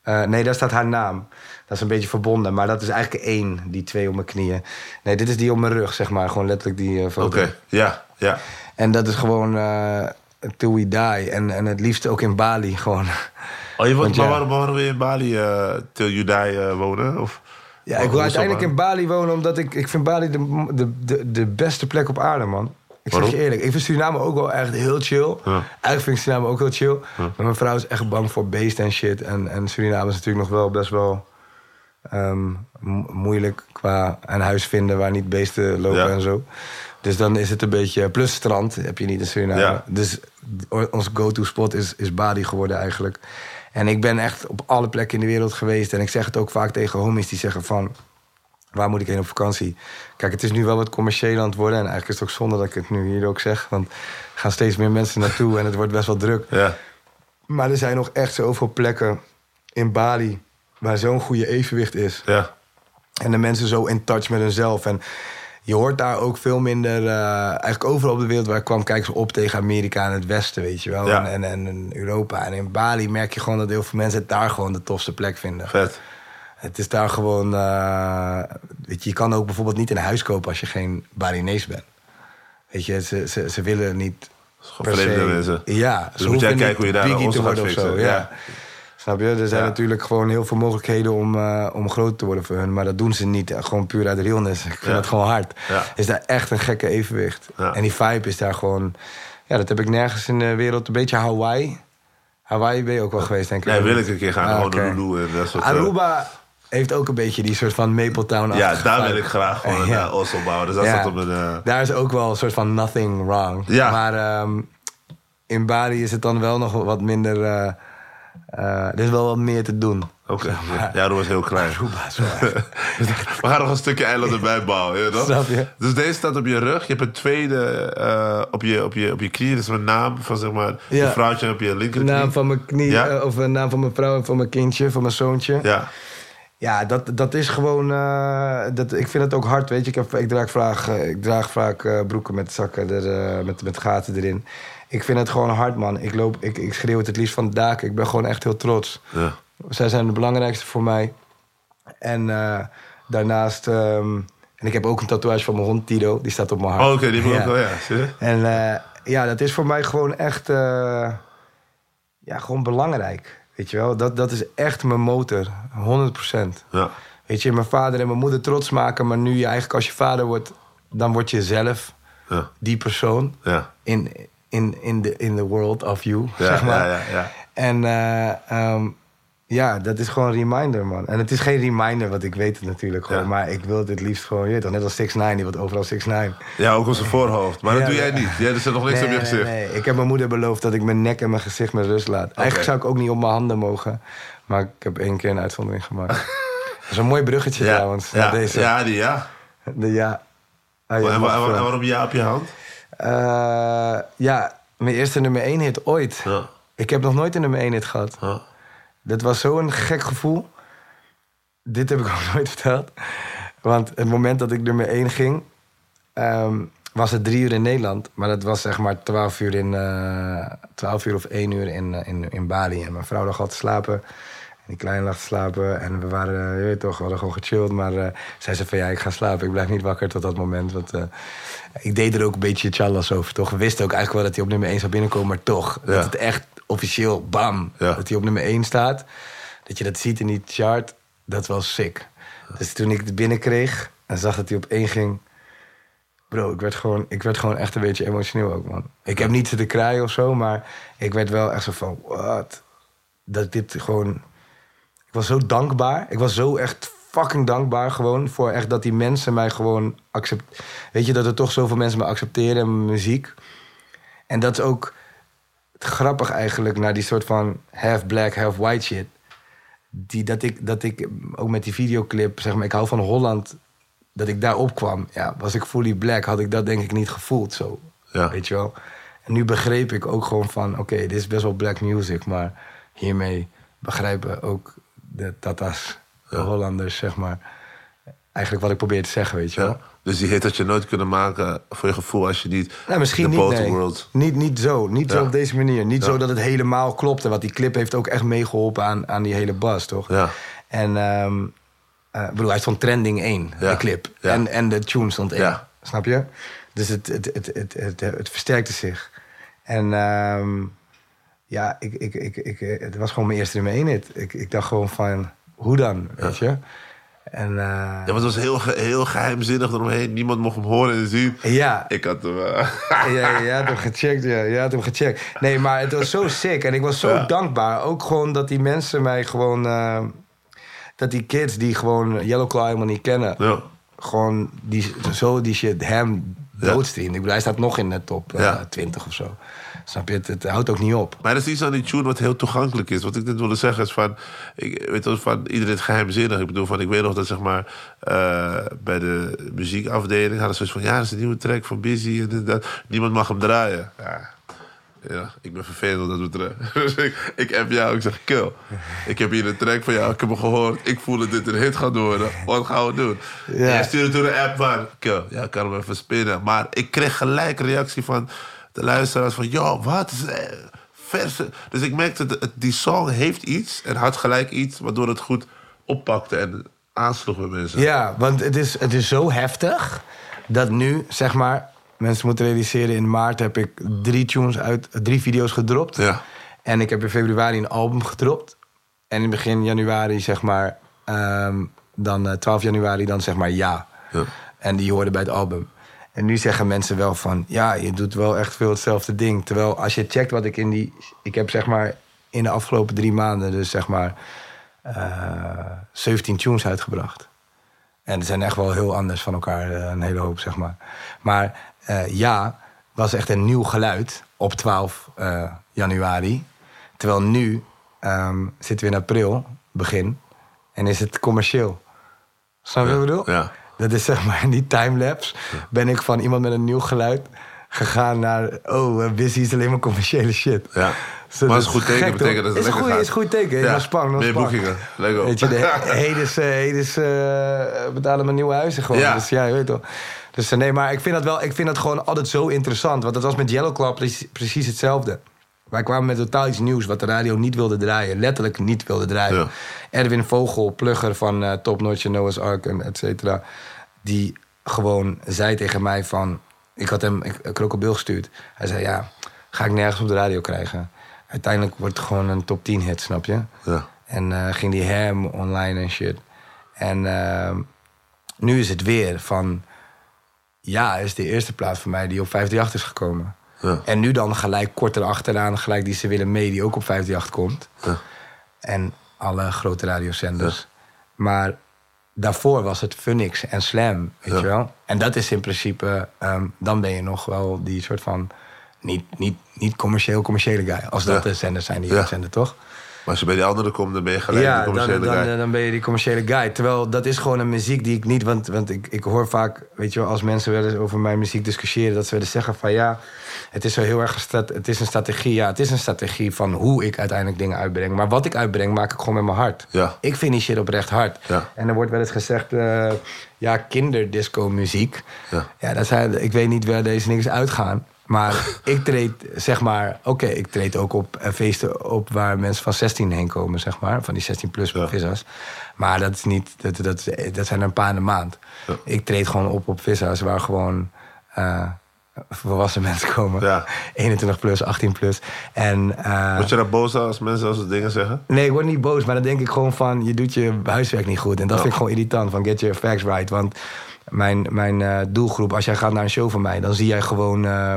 Uh, nee, daar staat haar naam. Dat is een beetje verbonden. Maar dat is eigenlijk één, die twee op mijn knieën. Nee, dit is die op mijn rug, zeg maar. Gewoon letterlijk die uh, foto. Oké, okay. ja, ja. En dat is gewoon uh, till we die. En, en het liefst ook in Bali, gewoon. Oh, je wilt, ja. Maar waarom, waarom wil je in Bali uh, till you die uh, wonen? Of, ja, ik wil uiteindelijk in Bali wonen, omdat ik, ik vind Bali de, de, de, de beste plek op aarde, man. Ik zeg je eerlijk, ik vind Suriname ook wel echt heel chill. Ja. Eigenlijk vind ik Suriname ook heel chill. Ja. Maar mijn vrouw is echt bang voor beesten en shit. En, en Suriname is natuurlijk nog wel best wel um, moeilijk qua een huis vinden waar niet beesten lopen ja. en zo. Dus dan is het een beetje... Plus strand heb je niet in Suriname. Ja. Dus ons go-to spot is, is Bali geworden eigenlijk. En ik ben echt op alle plekken in de wereld geweest. En ik zeg het ook vaak tegen homies die zeggen van... Waar moet ik heen op vakantie? Kijk, het is nu wel wat commercieel aan het worden. En eigenlijk is het ook zonde dat ik het nu hier ook zeg. Want er gaan steeds meer mensen naartoe en het wordt best wel druk. Ja. Maar er zijn nog echt zoveel plekken in Bali... waar zo'n goede evenwicht is. Ja. En de mensen zo in touch met hunzelf. En je hoort daar ook veel minder... Uh, eigenlijk overal op de wereld waar ik kwam... kijken ze op tegen Amerika en het Westen, weet je wel. Ja. En, en, en Europa. En in Bali merk je gewoon dat heel veel mensen het daar gewoon de tofste plek vinden. Vet. Het is daar gewoon... Uh, weet je, je kan ook bijvoorbeeld niet een huis kopen als je geen Balinees bent. Weet je, ze, ze, ze willen niet... Gevreemde mensen. Ja, dus ze moet jij kijken hoe je daar naar ons gaat fixen. Ja. Ja. Snap je? Er zijn ja. natuurlijk gewoon heel veel mogelijkheden om, uh, om groot te worden voor hun. Maar dat doen ze niet. Gewoon puur uit realness. Ik vind ja. dat gewoon hard. Ja. Is daar echt een gekke evenwicht. Ja. En die vibe is daar gewoon... Ja, dat heb ik nergens in de wereld. Een beetje Hawaii. Hawaii ben je ook wel geweest, denk ik. Nee, wil ik een keer gaan. Honolulu ah, okay. en dat soort... Aruba... Heeft ook een beetje die soort van Maple Town. Ja, daar wil ik graag gewoon ja. een hostel bouwen. Dus dat ja. op een, uh... Daar is ook wel een soort van nothing wrong. Ja. Maar um, in Bali is het dan wel nog wat minder... Uh, uh, er is wel wat meer te doen. Oké, okay. ja, ja, dat was heel klein. Aruba, we gaan nog een stukje eiland erbij bouwen. Je Snap je? Dus deze staat op je rug. Je hebt een tweede uh, op je, op je, op je knie. Dat is mijn naam van zeg maar... Ja. Een vrouwtje op je linkerknie. Naam van mijn knie, ja? uh, of een naam van mijn vrouw en van mijn kindje, van mijn zoontje. Ja. Ja, dat, dat is gewoon... Uh, dat, ik vind het ook hard, weet je. Ik, heb, ik draag vaak, ik draag vaak uh, broeken met zakken, er, uh, met, met gaten erin. Ik vind het gewoon hard, man. Ik, loop, ik, ik schreeuw het het liefst van de daken. Ik ben gewoon echt heel trots. Ja. Zij zijn de belangrijkste voor mij. En uh, daarnaast... Um, en ik heb ook een tatoeage van mijn hond, Tido. Die staat op mijn hart. Oh, oké, okay, die moet ik wel, ja. ja. En uh, ja, dat is voor mij gewoon echt... Uh, ja, gewoon belangrijk. Weet je wel, dat, dat is echt mijn motor, honderd procent. Ja. Weet je, mijn vader en mijn moeder trots maken... maar nu je eigenlijk als je vader wordt... dan word je zelf ja. die persoon ja. in, in, in, the, in the world of you, ja, zeg maar. Ja, ja, ja. En uh, um, ja, dat is gewoon een reminder, man. En het is geen reminder, want ik weet het natuurlijk gewoon... Ja. maar ik wil dit liefst gewoon... Je weet toch, net als six nine, die wordt overal six nine. Ja, ook op zijn voorhoofd, maar ja, dat doe jij niet. Ja, er zit nog niks nee, op je gezicht. Nee, nee, ik heb mijn moeder beloofd dat ik mijn nek en mijn gezicht met rust laat. Eigenlijk okay. zou ik ook niet op mijn handen mogen... maar ik heb één keer een uitzondering gemaakt. Dat is een mooi bruggetje ja, trouwens. Ja, deze. ja, die ja. De ja. Ah, ja en, waar, en waarom ja op je hand? Uh, ja, mijn eerste nummer één hit ooit. Ja. Ik heb nog nooit een nummer één hit gehad. Ja. Dat was zo'n gek gevoel. Dit heb ik ook nooit verteld. Want het moment dat ik nummer één ging... Um, was het drie uur in Nederland. Maar dat was zeg maar twaalf uur, in, uh, twaalf uur of één uur in, uh, in, in Bali. En mijn vrouw lag al te slapen. En die kleine lag te slapen. En we waren, je weet toch, we hadden gewoon gechilled. Maar uh, zij zei van ja, ik ga slapen. Ik blijf niet wakker tot dat moment. Want uh, ik deed er ook een beetje tjallas over, toch? We wisten ook eigenlijk wel dat hij op nummer één zou binnenkomen. Maar toch, ja. dat het echt... officieel, bam, ja. dat hij op nummer één staat. Dat je dat ziet in die chart, dat was sick. Dus toen ik het binnenkreeg en zag dat hij op één ging... Bro, ik werd, gewoon, ik werd gewoon echt een beetje emotioneel ook, man. Ik heb niet te kraaien of zo, maar ik werd wel echt zo van... Wat? Dat dit gewoon... Ik was zo dankbaar. Ik was zo echt fucking dankbaar gewoon... voor echt dat die mensen mij gewoon accepteren. Weet je, dat er toch zoveel mensen me accepteren en mijn muziek. En dat is ook grappig eigenlijk... naar die soort van half black, half white shit. Die, dat, ik, dat ik ook met die videoclip... zeg maar, ik hou van Holland... dat ik daar opkwam, ja, was ik fully black... had ik dat denk ik niet gevoeld, zo. Ja. Weet je wel? En nu begreep ik ook gewoon van... oké, okay, dit is best wel black music... maar hiermee begrijpen ook de Tata's, de ja. Hollanders, zeg maar... eigenlijk wat ik probeer te zeggen, weet je ja. wel? Dus die hit had je nooit kunnen maken voor je gevoel... als je niet nou, misschien de niet, nee. world... Niet, niet zo, niet ja. zo op deze manier. Niet ja. zo dat het helemaal klopte. Want die clip heeft ook echt meegeholpen aan, aan die hele bas, toch? Ja. En... Um, Uh, bedoel, hij stond trending één, ja. de clip. Ja. En, en de tune stond één. Ja. Snap je? Dus het, het, het, het, het, het versterkte zich. En um, ja, ik, ik, ik, ik, het was gewoon mijn eerste nummer één hit. Ik, ik dacht gewoon van, hoe dan? Ja. Weet je? En, uh, ja, maar het was heel, heel geheimzinnig eromheen. Niemand mocht hem horen en zien. Ja. Ik had hem... Uh... ja, je had hem gecheckt, ja. Je had hem gecheckt. Nee, maar het was zo sick. En ik was zo ja. dankbaar. Ook gewoon dat die mensen mij gewoon... Uh, dat die kids die gewoon Yellow Claw helemaal niet kennen... Ja. gewoon die, zo die shit hem doodstreamt. Ja. Hij staat nog in de top ja. uh, twintig of zo. Snap je? Het, het houdt ook niet op. Maar dat is iets aan die tune wat heel toegankelijk is. Wat ik net wilde zeggen is van... Ik weet wel, van iedereen is geheimzinnig. Ik bedoel, van ik weet nog dat zeg maar... Uh, bij de muziekafdeling hadden ze van... ja, dat is een nieuwe track van Busy en dit, dat. Niemand mag hem draaien. Ja. Ja, ik ben vervelend dat we terug. Dus ik, ik app jou, ik zeg, kill. Ik heb hier een track van jou, ik heb hem gehoord. Ik voel dat dit een hit gaat worden. Wat gaan we doen? Ja. En jij stuurde toen een app van, kill. Ja, ik kan hem even spinnen. Maar ik kreeg gelijk een reactie van de luisteraars van... joh, wat? Verse. Dus ik merkte, dat die song heeft iets en had gelijk iets... waardoor het goed oppakte en aansloeg bij mensen. Ja, want het is, het is zo heftig dat nu, zeg maar... Mensen moeten realiseren, in maart heb ik drie tunes uit, drie video's gedropt. Ja. En ik heb in februari een album gedropt. En in begin januari, zeg maar, um, dan uh, twaalf januari, dan zeg maar ja. ja. En die hoorden bij het album. En nu zeggen mensen wel van, ja, je doet wel echt veel hetzelfde ding. Terwijl als je checkt wat ik in die... Ik heb zeg maar in de afgelopen drie maanden dus zeg maar uh, zeventien tunes uitgebracht. En ze zijn echt wel heel anders van elkaar, een hele hoop, zeg maar. Maar... Uh, ja, was echt een nieuw geluid op twaalf januari. Terwijl nu um, zitten we in april, begin, en is het commercieel. Snap je ja, wat ik bedoel? Ja. Dat is zeg maar in die timelapse. Ja. Ben ik van iemand met een nieuw geluid gegaan naar... oh, uh, Busy is alleen maar commerciële shit. Ja. So, maar dat is een goed teken, betekent dat het lekker gaat. Is een goed teken, ja. Spang, meer spang. Boekingen, lekker. Weet je, de Hedis, hedis uh, betalen mijn nieuwe huizen gewoon. Ja. Dus ja, je weet toch. Dus nee, maar ik vind dat wel, ik vind dat gewoon altijd zo interessant. Want dat was met Yellow Claw precies, precies hetzelfde. Wij kwamen met totaal iets nieuws wat de radio niet wilde draaien. Letterlijk niet wilde draaien. Ja. Erwin Vogel, plugger van uh, Top Notch, Noah's Ark en et cetera. Die gewoon zei tegen mij van... Ik had hem een krokodil gestuurd. Hij zei, ja, ga ik nergens op de radio krijgen. Uiteindelijk wordt het gewoon een top tien hit, snap je? Ja. En uh, ging die ham online en shit. En uh, nu is het weer van... Ja, is de eerste plaats voor mij die op vijf drie acht is gekomen. Ja. En nu dan gelijk kort erachteraan, gelijk die Ze Willen Mee... die ook op vijf drie acht komt. Ja. En alle grote radiozenders. Ja. Maar daarvoor was het Phoenix en Slam, weet ja. je wel? En dat is in principe... Um, dan ben je nog wel die soort van... Niet, niet, niet commercieel, commerciële guy. Als dat ja. de zenders zijn die ja. zenden, toch? Maar als je bij die andere komt, dan ben je gelijk ja, die commerciële dan, dan, guy. Dan ben je die commerciële guy. Terwijl dat is gewoon een muziek die ik niet... Want, want ik, ik hoor vaak, weet je wel, als mensen wel eens over mijn muziek discussiëren... dat ze willen zeggen van ja, het is zo heel erg... Het is een strategie, ja, het is een strategie van hoe ik uiteindelijk dingen uitbreng. Maar wat ik uitbreng, maak ik gewoon met mijn hart. Ja. Ik vind die shit oprecht hard. Ja. En er wordt wel eens gezegd... Uh, ja, kinderdisco-muziek. Ja, ja dat zijn, ik weet niet waar deze niks uitgaan. Maar ik treed, zeg maar... Oké, okay, ik treed ook op feesten op waar mensen van zestien heen komen, zeg maar. Van die zestien plus ja. vissers. Maar dat is niet... Dat, dat, dat zijn er een paar in de maand. Ja. Ik treed gewoon op op vissers waar gewoon... Uh, volwassen mensen komen. Ja. eenentwintig plus, achttien plus. En, uh, word je daar boos als mensen dat soort dingen zeggen? Nee, ik word niet boos. Maar dan denk ik gewoon van... Je doet je huiswerk niet goed. En dat ja. vind ik gewoon irritant. Van get your facts right. Want... mijn, mijn uh, doelgroep, als jij gaat naar een show van mij, dan zie jij gewoon... Uh,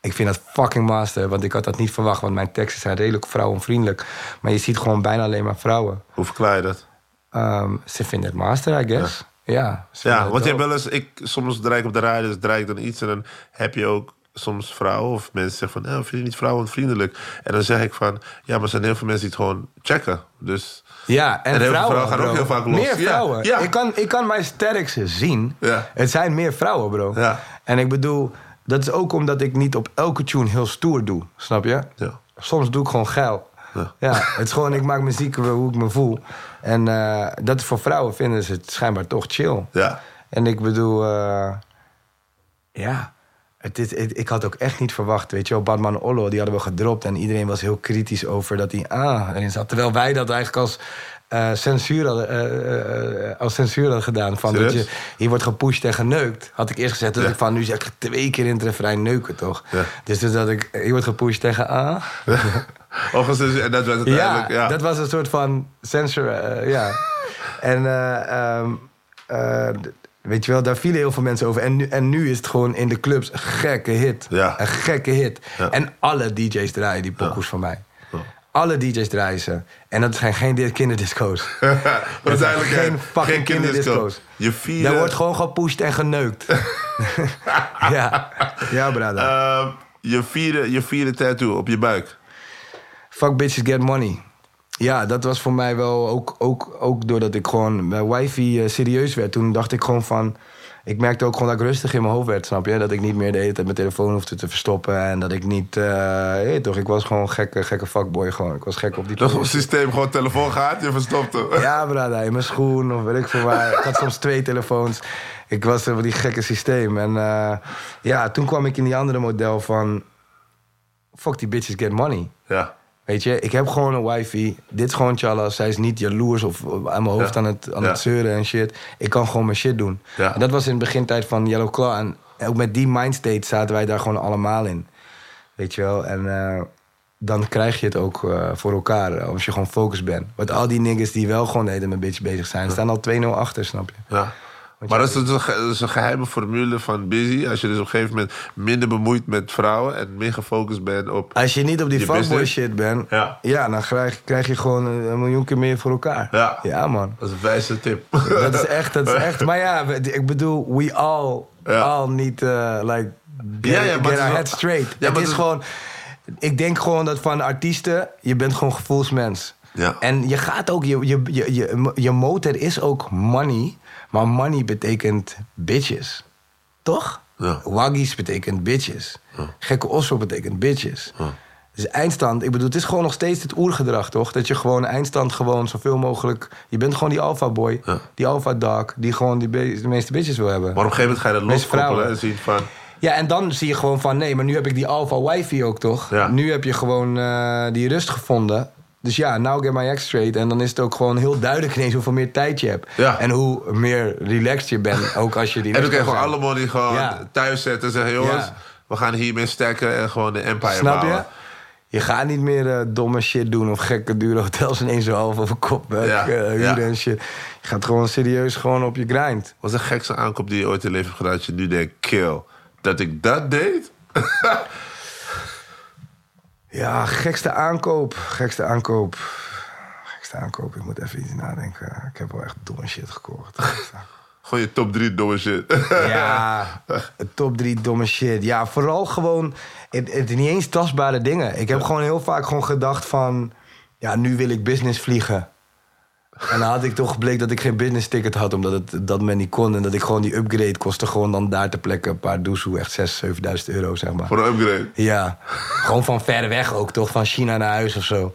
ik vind dat fucking master, want ik had dat niet verwacht. Want mijn teksten zijn redelijk vrouwenvriendelijk. Maar je ziet gewoon bijna alleen maar vrouwen. Hoe verklaar je dat? Um, ze vinden het master, I guess. Ja, ja, ja want je hebt wel eens... Ik, soms draai ik op de radio, dus draai ik dan iets... en dan heb je ook soms vrouwen of mensen zeggen van... Eh, vind je niet vrouwenvriendelijk? En dan zeg ik van... Ja, maar er zijn heel veel mensen die het gewoon checken. Dus... Ja, en, en heel vrouwen, vrouwen gaan bro. Ook heel vaak los. Meer vrouwen. Ja, ja. Ik, kan, ik kan mijn sterkste zien. Ja. Het zijn meer vrouwen, bro. Ja. En ik bedoel... Dat is ook omdat ik niet op elke tune heel stoer doe. Snap je? Ja. Soms doe ik gewoon geil. Ja. Ja, het is gewoon, ik maak muziek hoe ik me voel. En uh, dat is voor vrouwen, vinden ze het schijnbaar toch chill. Ja. En ik bedoel... Uh, ja, het is, het, ik had ook echt niet verwacht. Weet je wel, Batman Ollo, die hadden we gedropt. En iedereen was heel kritisch over dat hij ah erin zat. Terwijl wij dat eigenlijk als... Uh, censuur hadden, uh, uh, als censuur hadden gedaan. Van dat je, hier wordt gepusht en geneukt. Had ik eerst gezegd. Dat ja. ik van nu zeg ik twee keer in het refrein neuken, toch? Ja. Dus, dus dat ik. Hier wordt gepusht tegen A. Ja. Of als het, en dat was het ja, eigenlijk. Ja, dat was een soort van censor. Uh, ja. En. Uh, um, uh, weet je wel, daar vielen heel veel mensen over. En nu, en nu is het gewoon in de clubs een gekke hit. Ja. Een gekke hit. Ja. En alle D J's draaien die pokoes ja. van mij. Alle D J's draaien ze. En dat zijn geen kinderdisco's. dat zijn geen fucking geen kinderdisco's. Je vier... Daar wordt gewoon gepusht en geneukt. ja, ja brada. Uh, je vierde, je vierde tattoo op je buik. Fuck bitches get money. Ja, dat was voor mij wel ook, ook, ook doordat ik gewoon... Mijn wifey uh, serieus werd. Toen dacht ik gewoon van... Ik merkte ook gewoon dat ik rustig in mijn hoofd werd, snap je? Dat ik niet meer de hele tijd mijn telefoon hoefde te verstoppen. En dat ik niet... Uh, hey, toch, ik was gewoon een gekke, gekke fuckboy gewoon. Ik was gek op die... Dat het systeem gewoon telefoon gaat, je verstopt hem. Ja, brada, in mijn schoen of weet ik veel waar. Ik had soms twee telefoons. Ik was van die gekke systeem. En uh, ja, toen kwam ik in die andere model van... Fuck die bitches get money. Ja. Weet je, ik heb gewoon een wifey. Dit is gewoon Challas. Zij is niet jaloers of aan mijn hoofd ja. aan, het, aan ja. het zeuren en shit. Ik kan gewoon mijn shit doen. Ja. En dat was in de begintijd van Yellow Claw. En ook met die mindstate zaten wij daar gewoon allemaal in. Weet je wel? En uh, dan krijg je het ook uh, voor elkaar. Als je gewoon focus bent. Want al die niggas die wel gewoon helemaal met bitch bezig zijn... Ja. staan al twee nul achter, snap je? Ja. Maar dat is, dus een, dat is een geheime formule van Busy. Als je dus op een gegeven moment minder bemoeid met vrouwen... en meer gefocust bent op... Als je niet op die fuckboy shit bent... Ja, ja dan krijg, krijg je gewoon een miljoen keer meer voor elkaar. Ja, ja man. Dat is een wijze tip. Dat is echt, dat is echt. Maar ja, ik bedoel, we all, ja. all need uh, like get, ja, ja, get our head straight. Ja, het is dus... gewoon... Ik denk gewoon dat van artiesten... je bent gewoon gevoelsmens. Ja. En je gaat ook... Je, je, je, je, je motor is ook money... Maar money betekent bitches. Toch? Ja. Waggies betekent bitches. Ja. Gekke osso betekent bitches. Ja. Dus eindstand, ik bedoel, het is gewoon nog steeds het oergedrag, toch? Dat je gewoon eindstand gewoon zoveel mogelijk... Je bent gewoon die alpha boy, ja. die alpha dog... die gewoon die be- de meeste bitches wil hebben. Maar op een gegeven moment ga je dat loskoppelen en zien van... Ja, en dan zie je gewoon van... Nee, maar nu heb ik die alpha wifey ook, toch? Ja. Nu heb je gewoon uh, die rust gevonden... Dus ja, now get my act straight. En dan is het ook gewoon heel duidelijk ineens hoeveel meer tijd je hebt. Ja. En hoe meer relaxed je bent, ook als je die... En dan kun je gewoon allemaal die gewoon ja. thuis zetten en zeggen... jongens, ja. we gaan hiermee stacken en gewoon de empire Snap bouwen. Snap je? Je gaat niet meer uh, domme shit doen of gekke dure hotels... ineens zo half over kop, ja. uh, ja. en shit. Je gaat gewoon serieus gewoon op je grind. Wat is de gekste aankoop die je ooit in leven hebt gedaan... dat je nu denkt, kill, dat ik dat deed? Ja, gekste aankoop. Gekste aankoop. Gekste aankoop. Ik moet even iets nadenken. Ik heb wel echt domme shit gekocht. Gewoon je top drie domme shit. Ja, top drie domme shit. Ja, vooral gewoon... Het, het niet eens tastbare dingen. Ik heb ja. gewoon heel vaak gewoon gedacht van... Ja, nu wil ik business vliegen. En dan had ik toch gebleken dat ik geen business ticket had... omdat het, dat men niet kon. En dat ik gewoon die upgrade kostte gewoon dan daar te plekken... een paar doezoe, echt zes, zevenduizend euro, zeg maar. Voor een upgrade? Ja. Gewoon van ver weg ook, toch? Van China naar huis of zo.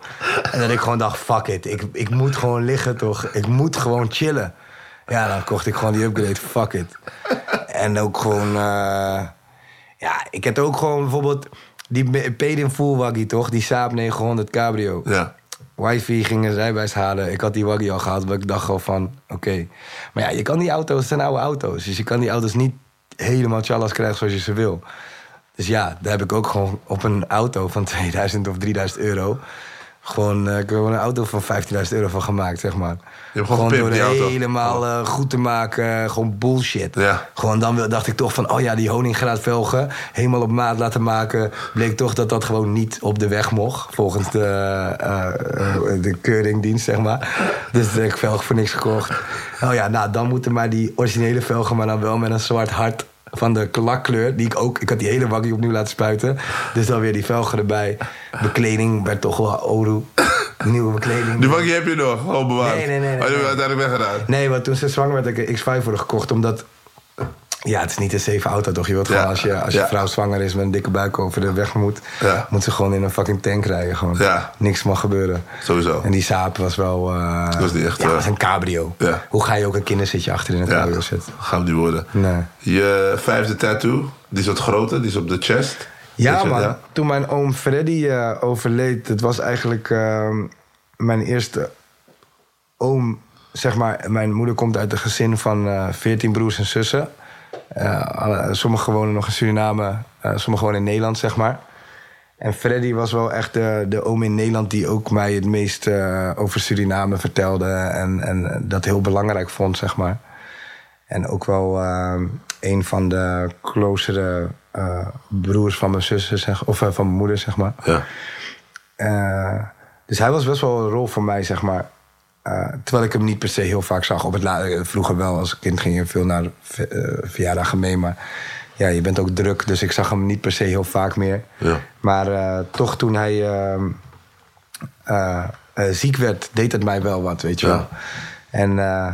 En dat ik gewoon dacht, fuck it. Ik, ik moet gewoon liggen, toch? Ik moet gewoon chillen. Ja, dan kocht ik gewoon die upgrade, fuck it. En ook gewoon... Uh, ja, ik had ook gewoon bijvoorbeeld... die paid in full waggie, toch? Die S A A P negenhonderd Cabrio. Ja. Wifey ging een rijbewijs halen. Ik had die waggie al gehad, maar ik dacht gewoon van... Oké, okay. maar ja, je kan die auto's... Het zijn oude auto's, dus je kan die auto's niet... helemaal tjallas krijgen zoals je ze wil. Dus ja, daar heb ik ook gewoon op een auto... van tweeduizend of drieduizend euro... Gewoon, uh, ik heb een auto van vijftienduizend euro van gemaakt, zeg maar. Je hebt gewoon gewoon door helemaal uh, goed te maken, uh, gewoon bullshit. Ja. Gewoon dan dacht ik toch van, oh ja, die honingraadvelgen helemaal op maat laten maken. Bleek toch dat dat gewoon niet op de weg mocht, volgens de, uh, uh, de keuringdienst, zeg maar. Dus uh, ik velg voor niks gekocht. Oh ja, nou, dan moeten maar die originele velgen, maar dan wel met een zwart hart van de lakkleur, die ik ook... Ik had die hele wakkie opnieuw laten spuiten. Dus dan weer die velgen erbij. Bekleding werd toch wel oru. Nieuwe bekleding. Die wakkie heb je nog, al bewaard. Nee, nee, nee. Maar nee, nee. Uiteindelijk weggedaan. Nee, want toen ze zwanger werd, heb ik een X vijf voor gekocht. Omdat... Ja, het is niet een safe auto, toch? Je wilt gewoon, ja, als je, als je ja. vrouw zwanger is met een dikke buik over de weg moet... Ja. Moet ze gewoon in een fucking tank rijden. Gewoon. Ja. Niks mag gebeuren. Sowieso. En die saap was wel... Uh, dat was niet echt... Ja, uh, was een cabrio. Ja. Hoe ga je ook een kinderzitje achter in het ja, cabrio zetten? Gaan die worden. Nee. Je vijfde tattoo, die is wat groter, die is op de chest. Ja, je, man. Ja? Toen mijn oom Freddy uh, overleed... Het was eigenlijk uh, mijn eerste oom... Zeg maar, mijn moeder komt uit een gezin van uh, veertien broers en zussen... Uh, sommigen wonen nog in Suriname, uh, sommigen wonen in Nederland, zeg maar. En Freddy was wel echt de, de oom in Nederland die ook mij het meest uh, over Suriname vertelde. En, en dat heel belangrijk vond, zeg maar. En ook wel uh, een van de closere uh, broers van mijn zussen, zeg, of uh, van mijn moeder, zeg maar. Ja. Uh, dus hij was best wel een rol voor mij, zeg maar. Uh, terwijl ik hem niet per se heel vaak zag. Op het la- vroeger wel, als kind ging je veel naar ve- uh, verjaardagen mee. Maar ja, je bent ook druk, dus ik zag hem niet per se heel vaak meer. Ja. Maar uh, toch toen hij uh, uh, uh, ziek werd, deed het mij wel wat, weet je ja. wel. En uh,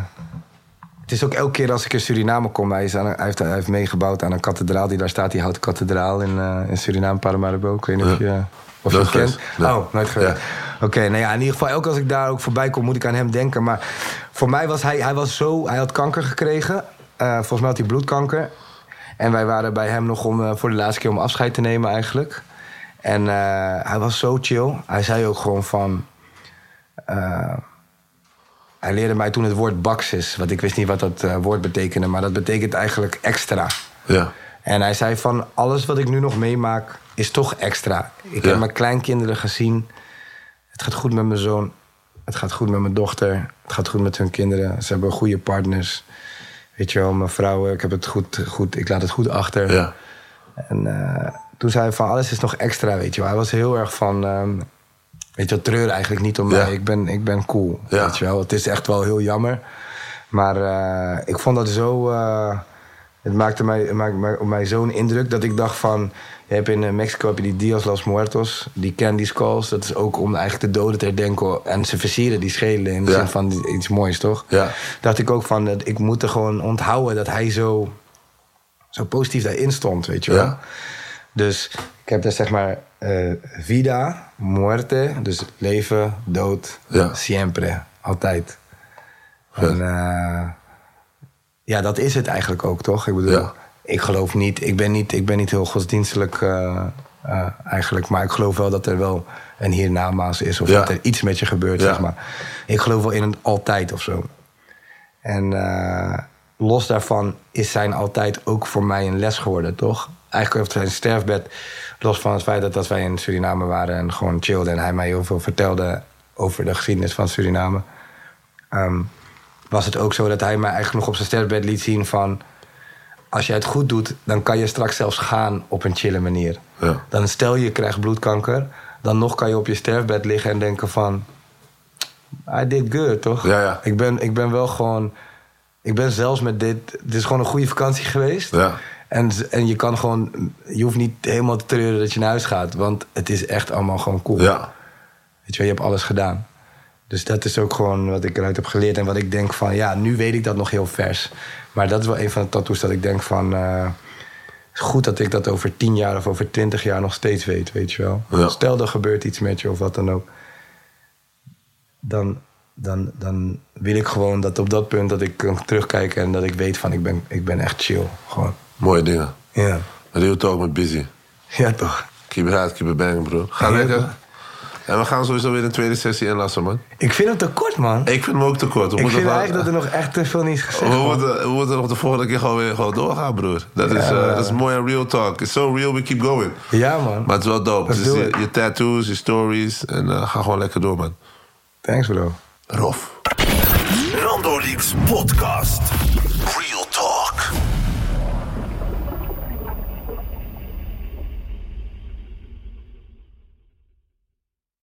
het is ook elke keer als ik in Suriname kom... Hij, is aan, hij, heeft, hij heeft meegebouwd aan een kathedraal die daar staat. Die houten kathedraal in, uh, in Suriname, Paramaribo. Ik weet niet ja. of je... Of je kent? Nee. Oh, nooit geweest. Ja. Oké, okay, nou ja, in ieder geval, elke keer als ik daar ook voorbij kom... moet ik aan hem denken. Maar voor mij was hij, hij was zo... Hij had kanker gekregen. Uh, volgens mij had hij bloedkanker. En wij waren bij hem nog om, uh, voor de laatste keer om afscheid te nemen eigenlijk. En uh, hij was zo chill. Hij zei ook gewoon van... Uh, hij leerde mij toen het woord baksis. Want ik wist niet wat dat uh, woord betekende. Maar dat betekent eigenlijk extra. Ja. En hij zei van, alles wat ik nu nog meemaak... is toch extra. Ik ja. heb mijn kleinkinderen gezien. Het gaat goed met mijn zoon. Het gaat goed met mijn dochter. Het gaat goed met hun kinderen. Ze hebben goede partners. Weet je wel, mijn vrouw, ik heb het goed, goed, ik laat het goed achter. Ja. En uh, toen zei hij van, alles is nog extra, weet je wel. Hij was heel erg van, um, weet je wel, treur eigenlijk niet om ja. mij. Ik ben, ik ben cool, ja. weet je wel. Het is echt wel heel jammer. Maar uh, ik vond dat zo... Uh, het maakte mij, maakte op mij zo'n indruk dat ik dacht van... Je hebt in Mexico heb je die Dias los Muertos, die candy skulls. Dat is ook om eigenlijk de doden te herdenken. En ze versieren die schelen in de ja. zin van iets moois, toch? Ja. Dacht ik ook van, dat ik moet er gewoon onthouden dat hij zo, zo positief daarin stond, weet je wel. Ja. Dus ik heb daar zeg maar uh, vida, muerte, dus leven, dood, ja. siempre, altijd. Ja. En, uh, ja, dat is het eigenlijk ook, toch? Ik bedoel... Ja. Ik geloof niet, ik ben niet, ik ben niet heel godsdienstelijk uh, uh, eigenlijk... maar ik geloof wel dat er wel een hiernamaals is... of ja. dat er iets met je gebeurt, ja. zeg maar. Ik geloof wel in een altijd of zo. En uh, los daarvan is zijn altijd ook voor mij een les geworden, toch? Eigenlijk op zijn sterfbed, los van het feit dat, dat wij in Suriname waren... en gewoon chillden en hij mij heel veel vertelde... over de geschiedenis van Suriname... Um, was het ook zo dat hij mij eigenlijk nog op zijn sterfbed liet zien van... Als jij het goed doet, dan kan je straks zelfs gaan op een chille manier. Ja. Dan stel je, je krijgt bloedkanker. Dan nog kan je op je sterfbed liggen en denken van... I did good, toch? Ja, ja. Ik ben, ik ben wel gewoon... Ik ben zelfs met dit... Het is gewoon een goede vakantie geweest. Ja. En, en je kan gewoon... Je hoeft niet helemaal te treuren dat je naar huis gaat. Want het is echt allemaal gewoon cool. Ja. Weet je wel, je hebt alles gedaan. Dus dat is ook gewoon wat ik eruit heb geleerd. En wat ik denk van, ja, nu weet ik dat nog heel vers. Maar dat is wel een van de tattoos dat ik denk van... Uh, goed dat ik dat over tien jaar of over twintig jaar nog steeds weet, weet je wel. Ja. Stel, er gebeurt iets met je of wat dan ook. Dan, dan, dan wil ik gewoon dat op dat punt dat ik kan terugkijken... en dat ik weet van, ik ben, ik ben echt chill. Gewoon. Mooie dingen. Ja. Real talk met Busy. Ja, toch. Keep it hard, keep it banging, bro. Ga lekker. En we gaan sowieso weer een tweede sessie inlassen, man. Ik vind hem te kort, man. Ik vind hem ook te kort. We ik vind eigenlijk dat er nog echt te veel niet is gezegd wordt. We, we moeten nog de volgende keer gewoon weer gewoon doorgaan, broer. Dat, ja, is, uh, dat is mooi en real talk. It's so real, we keep going. Ja, man. Maar het is wel dope. Dus je, je tattoos, je stories. En uh, ga gewoon lekker door, man. Thanks, bro. Rof. Randoliefs Podcast.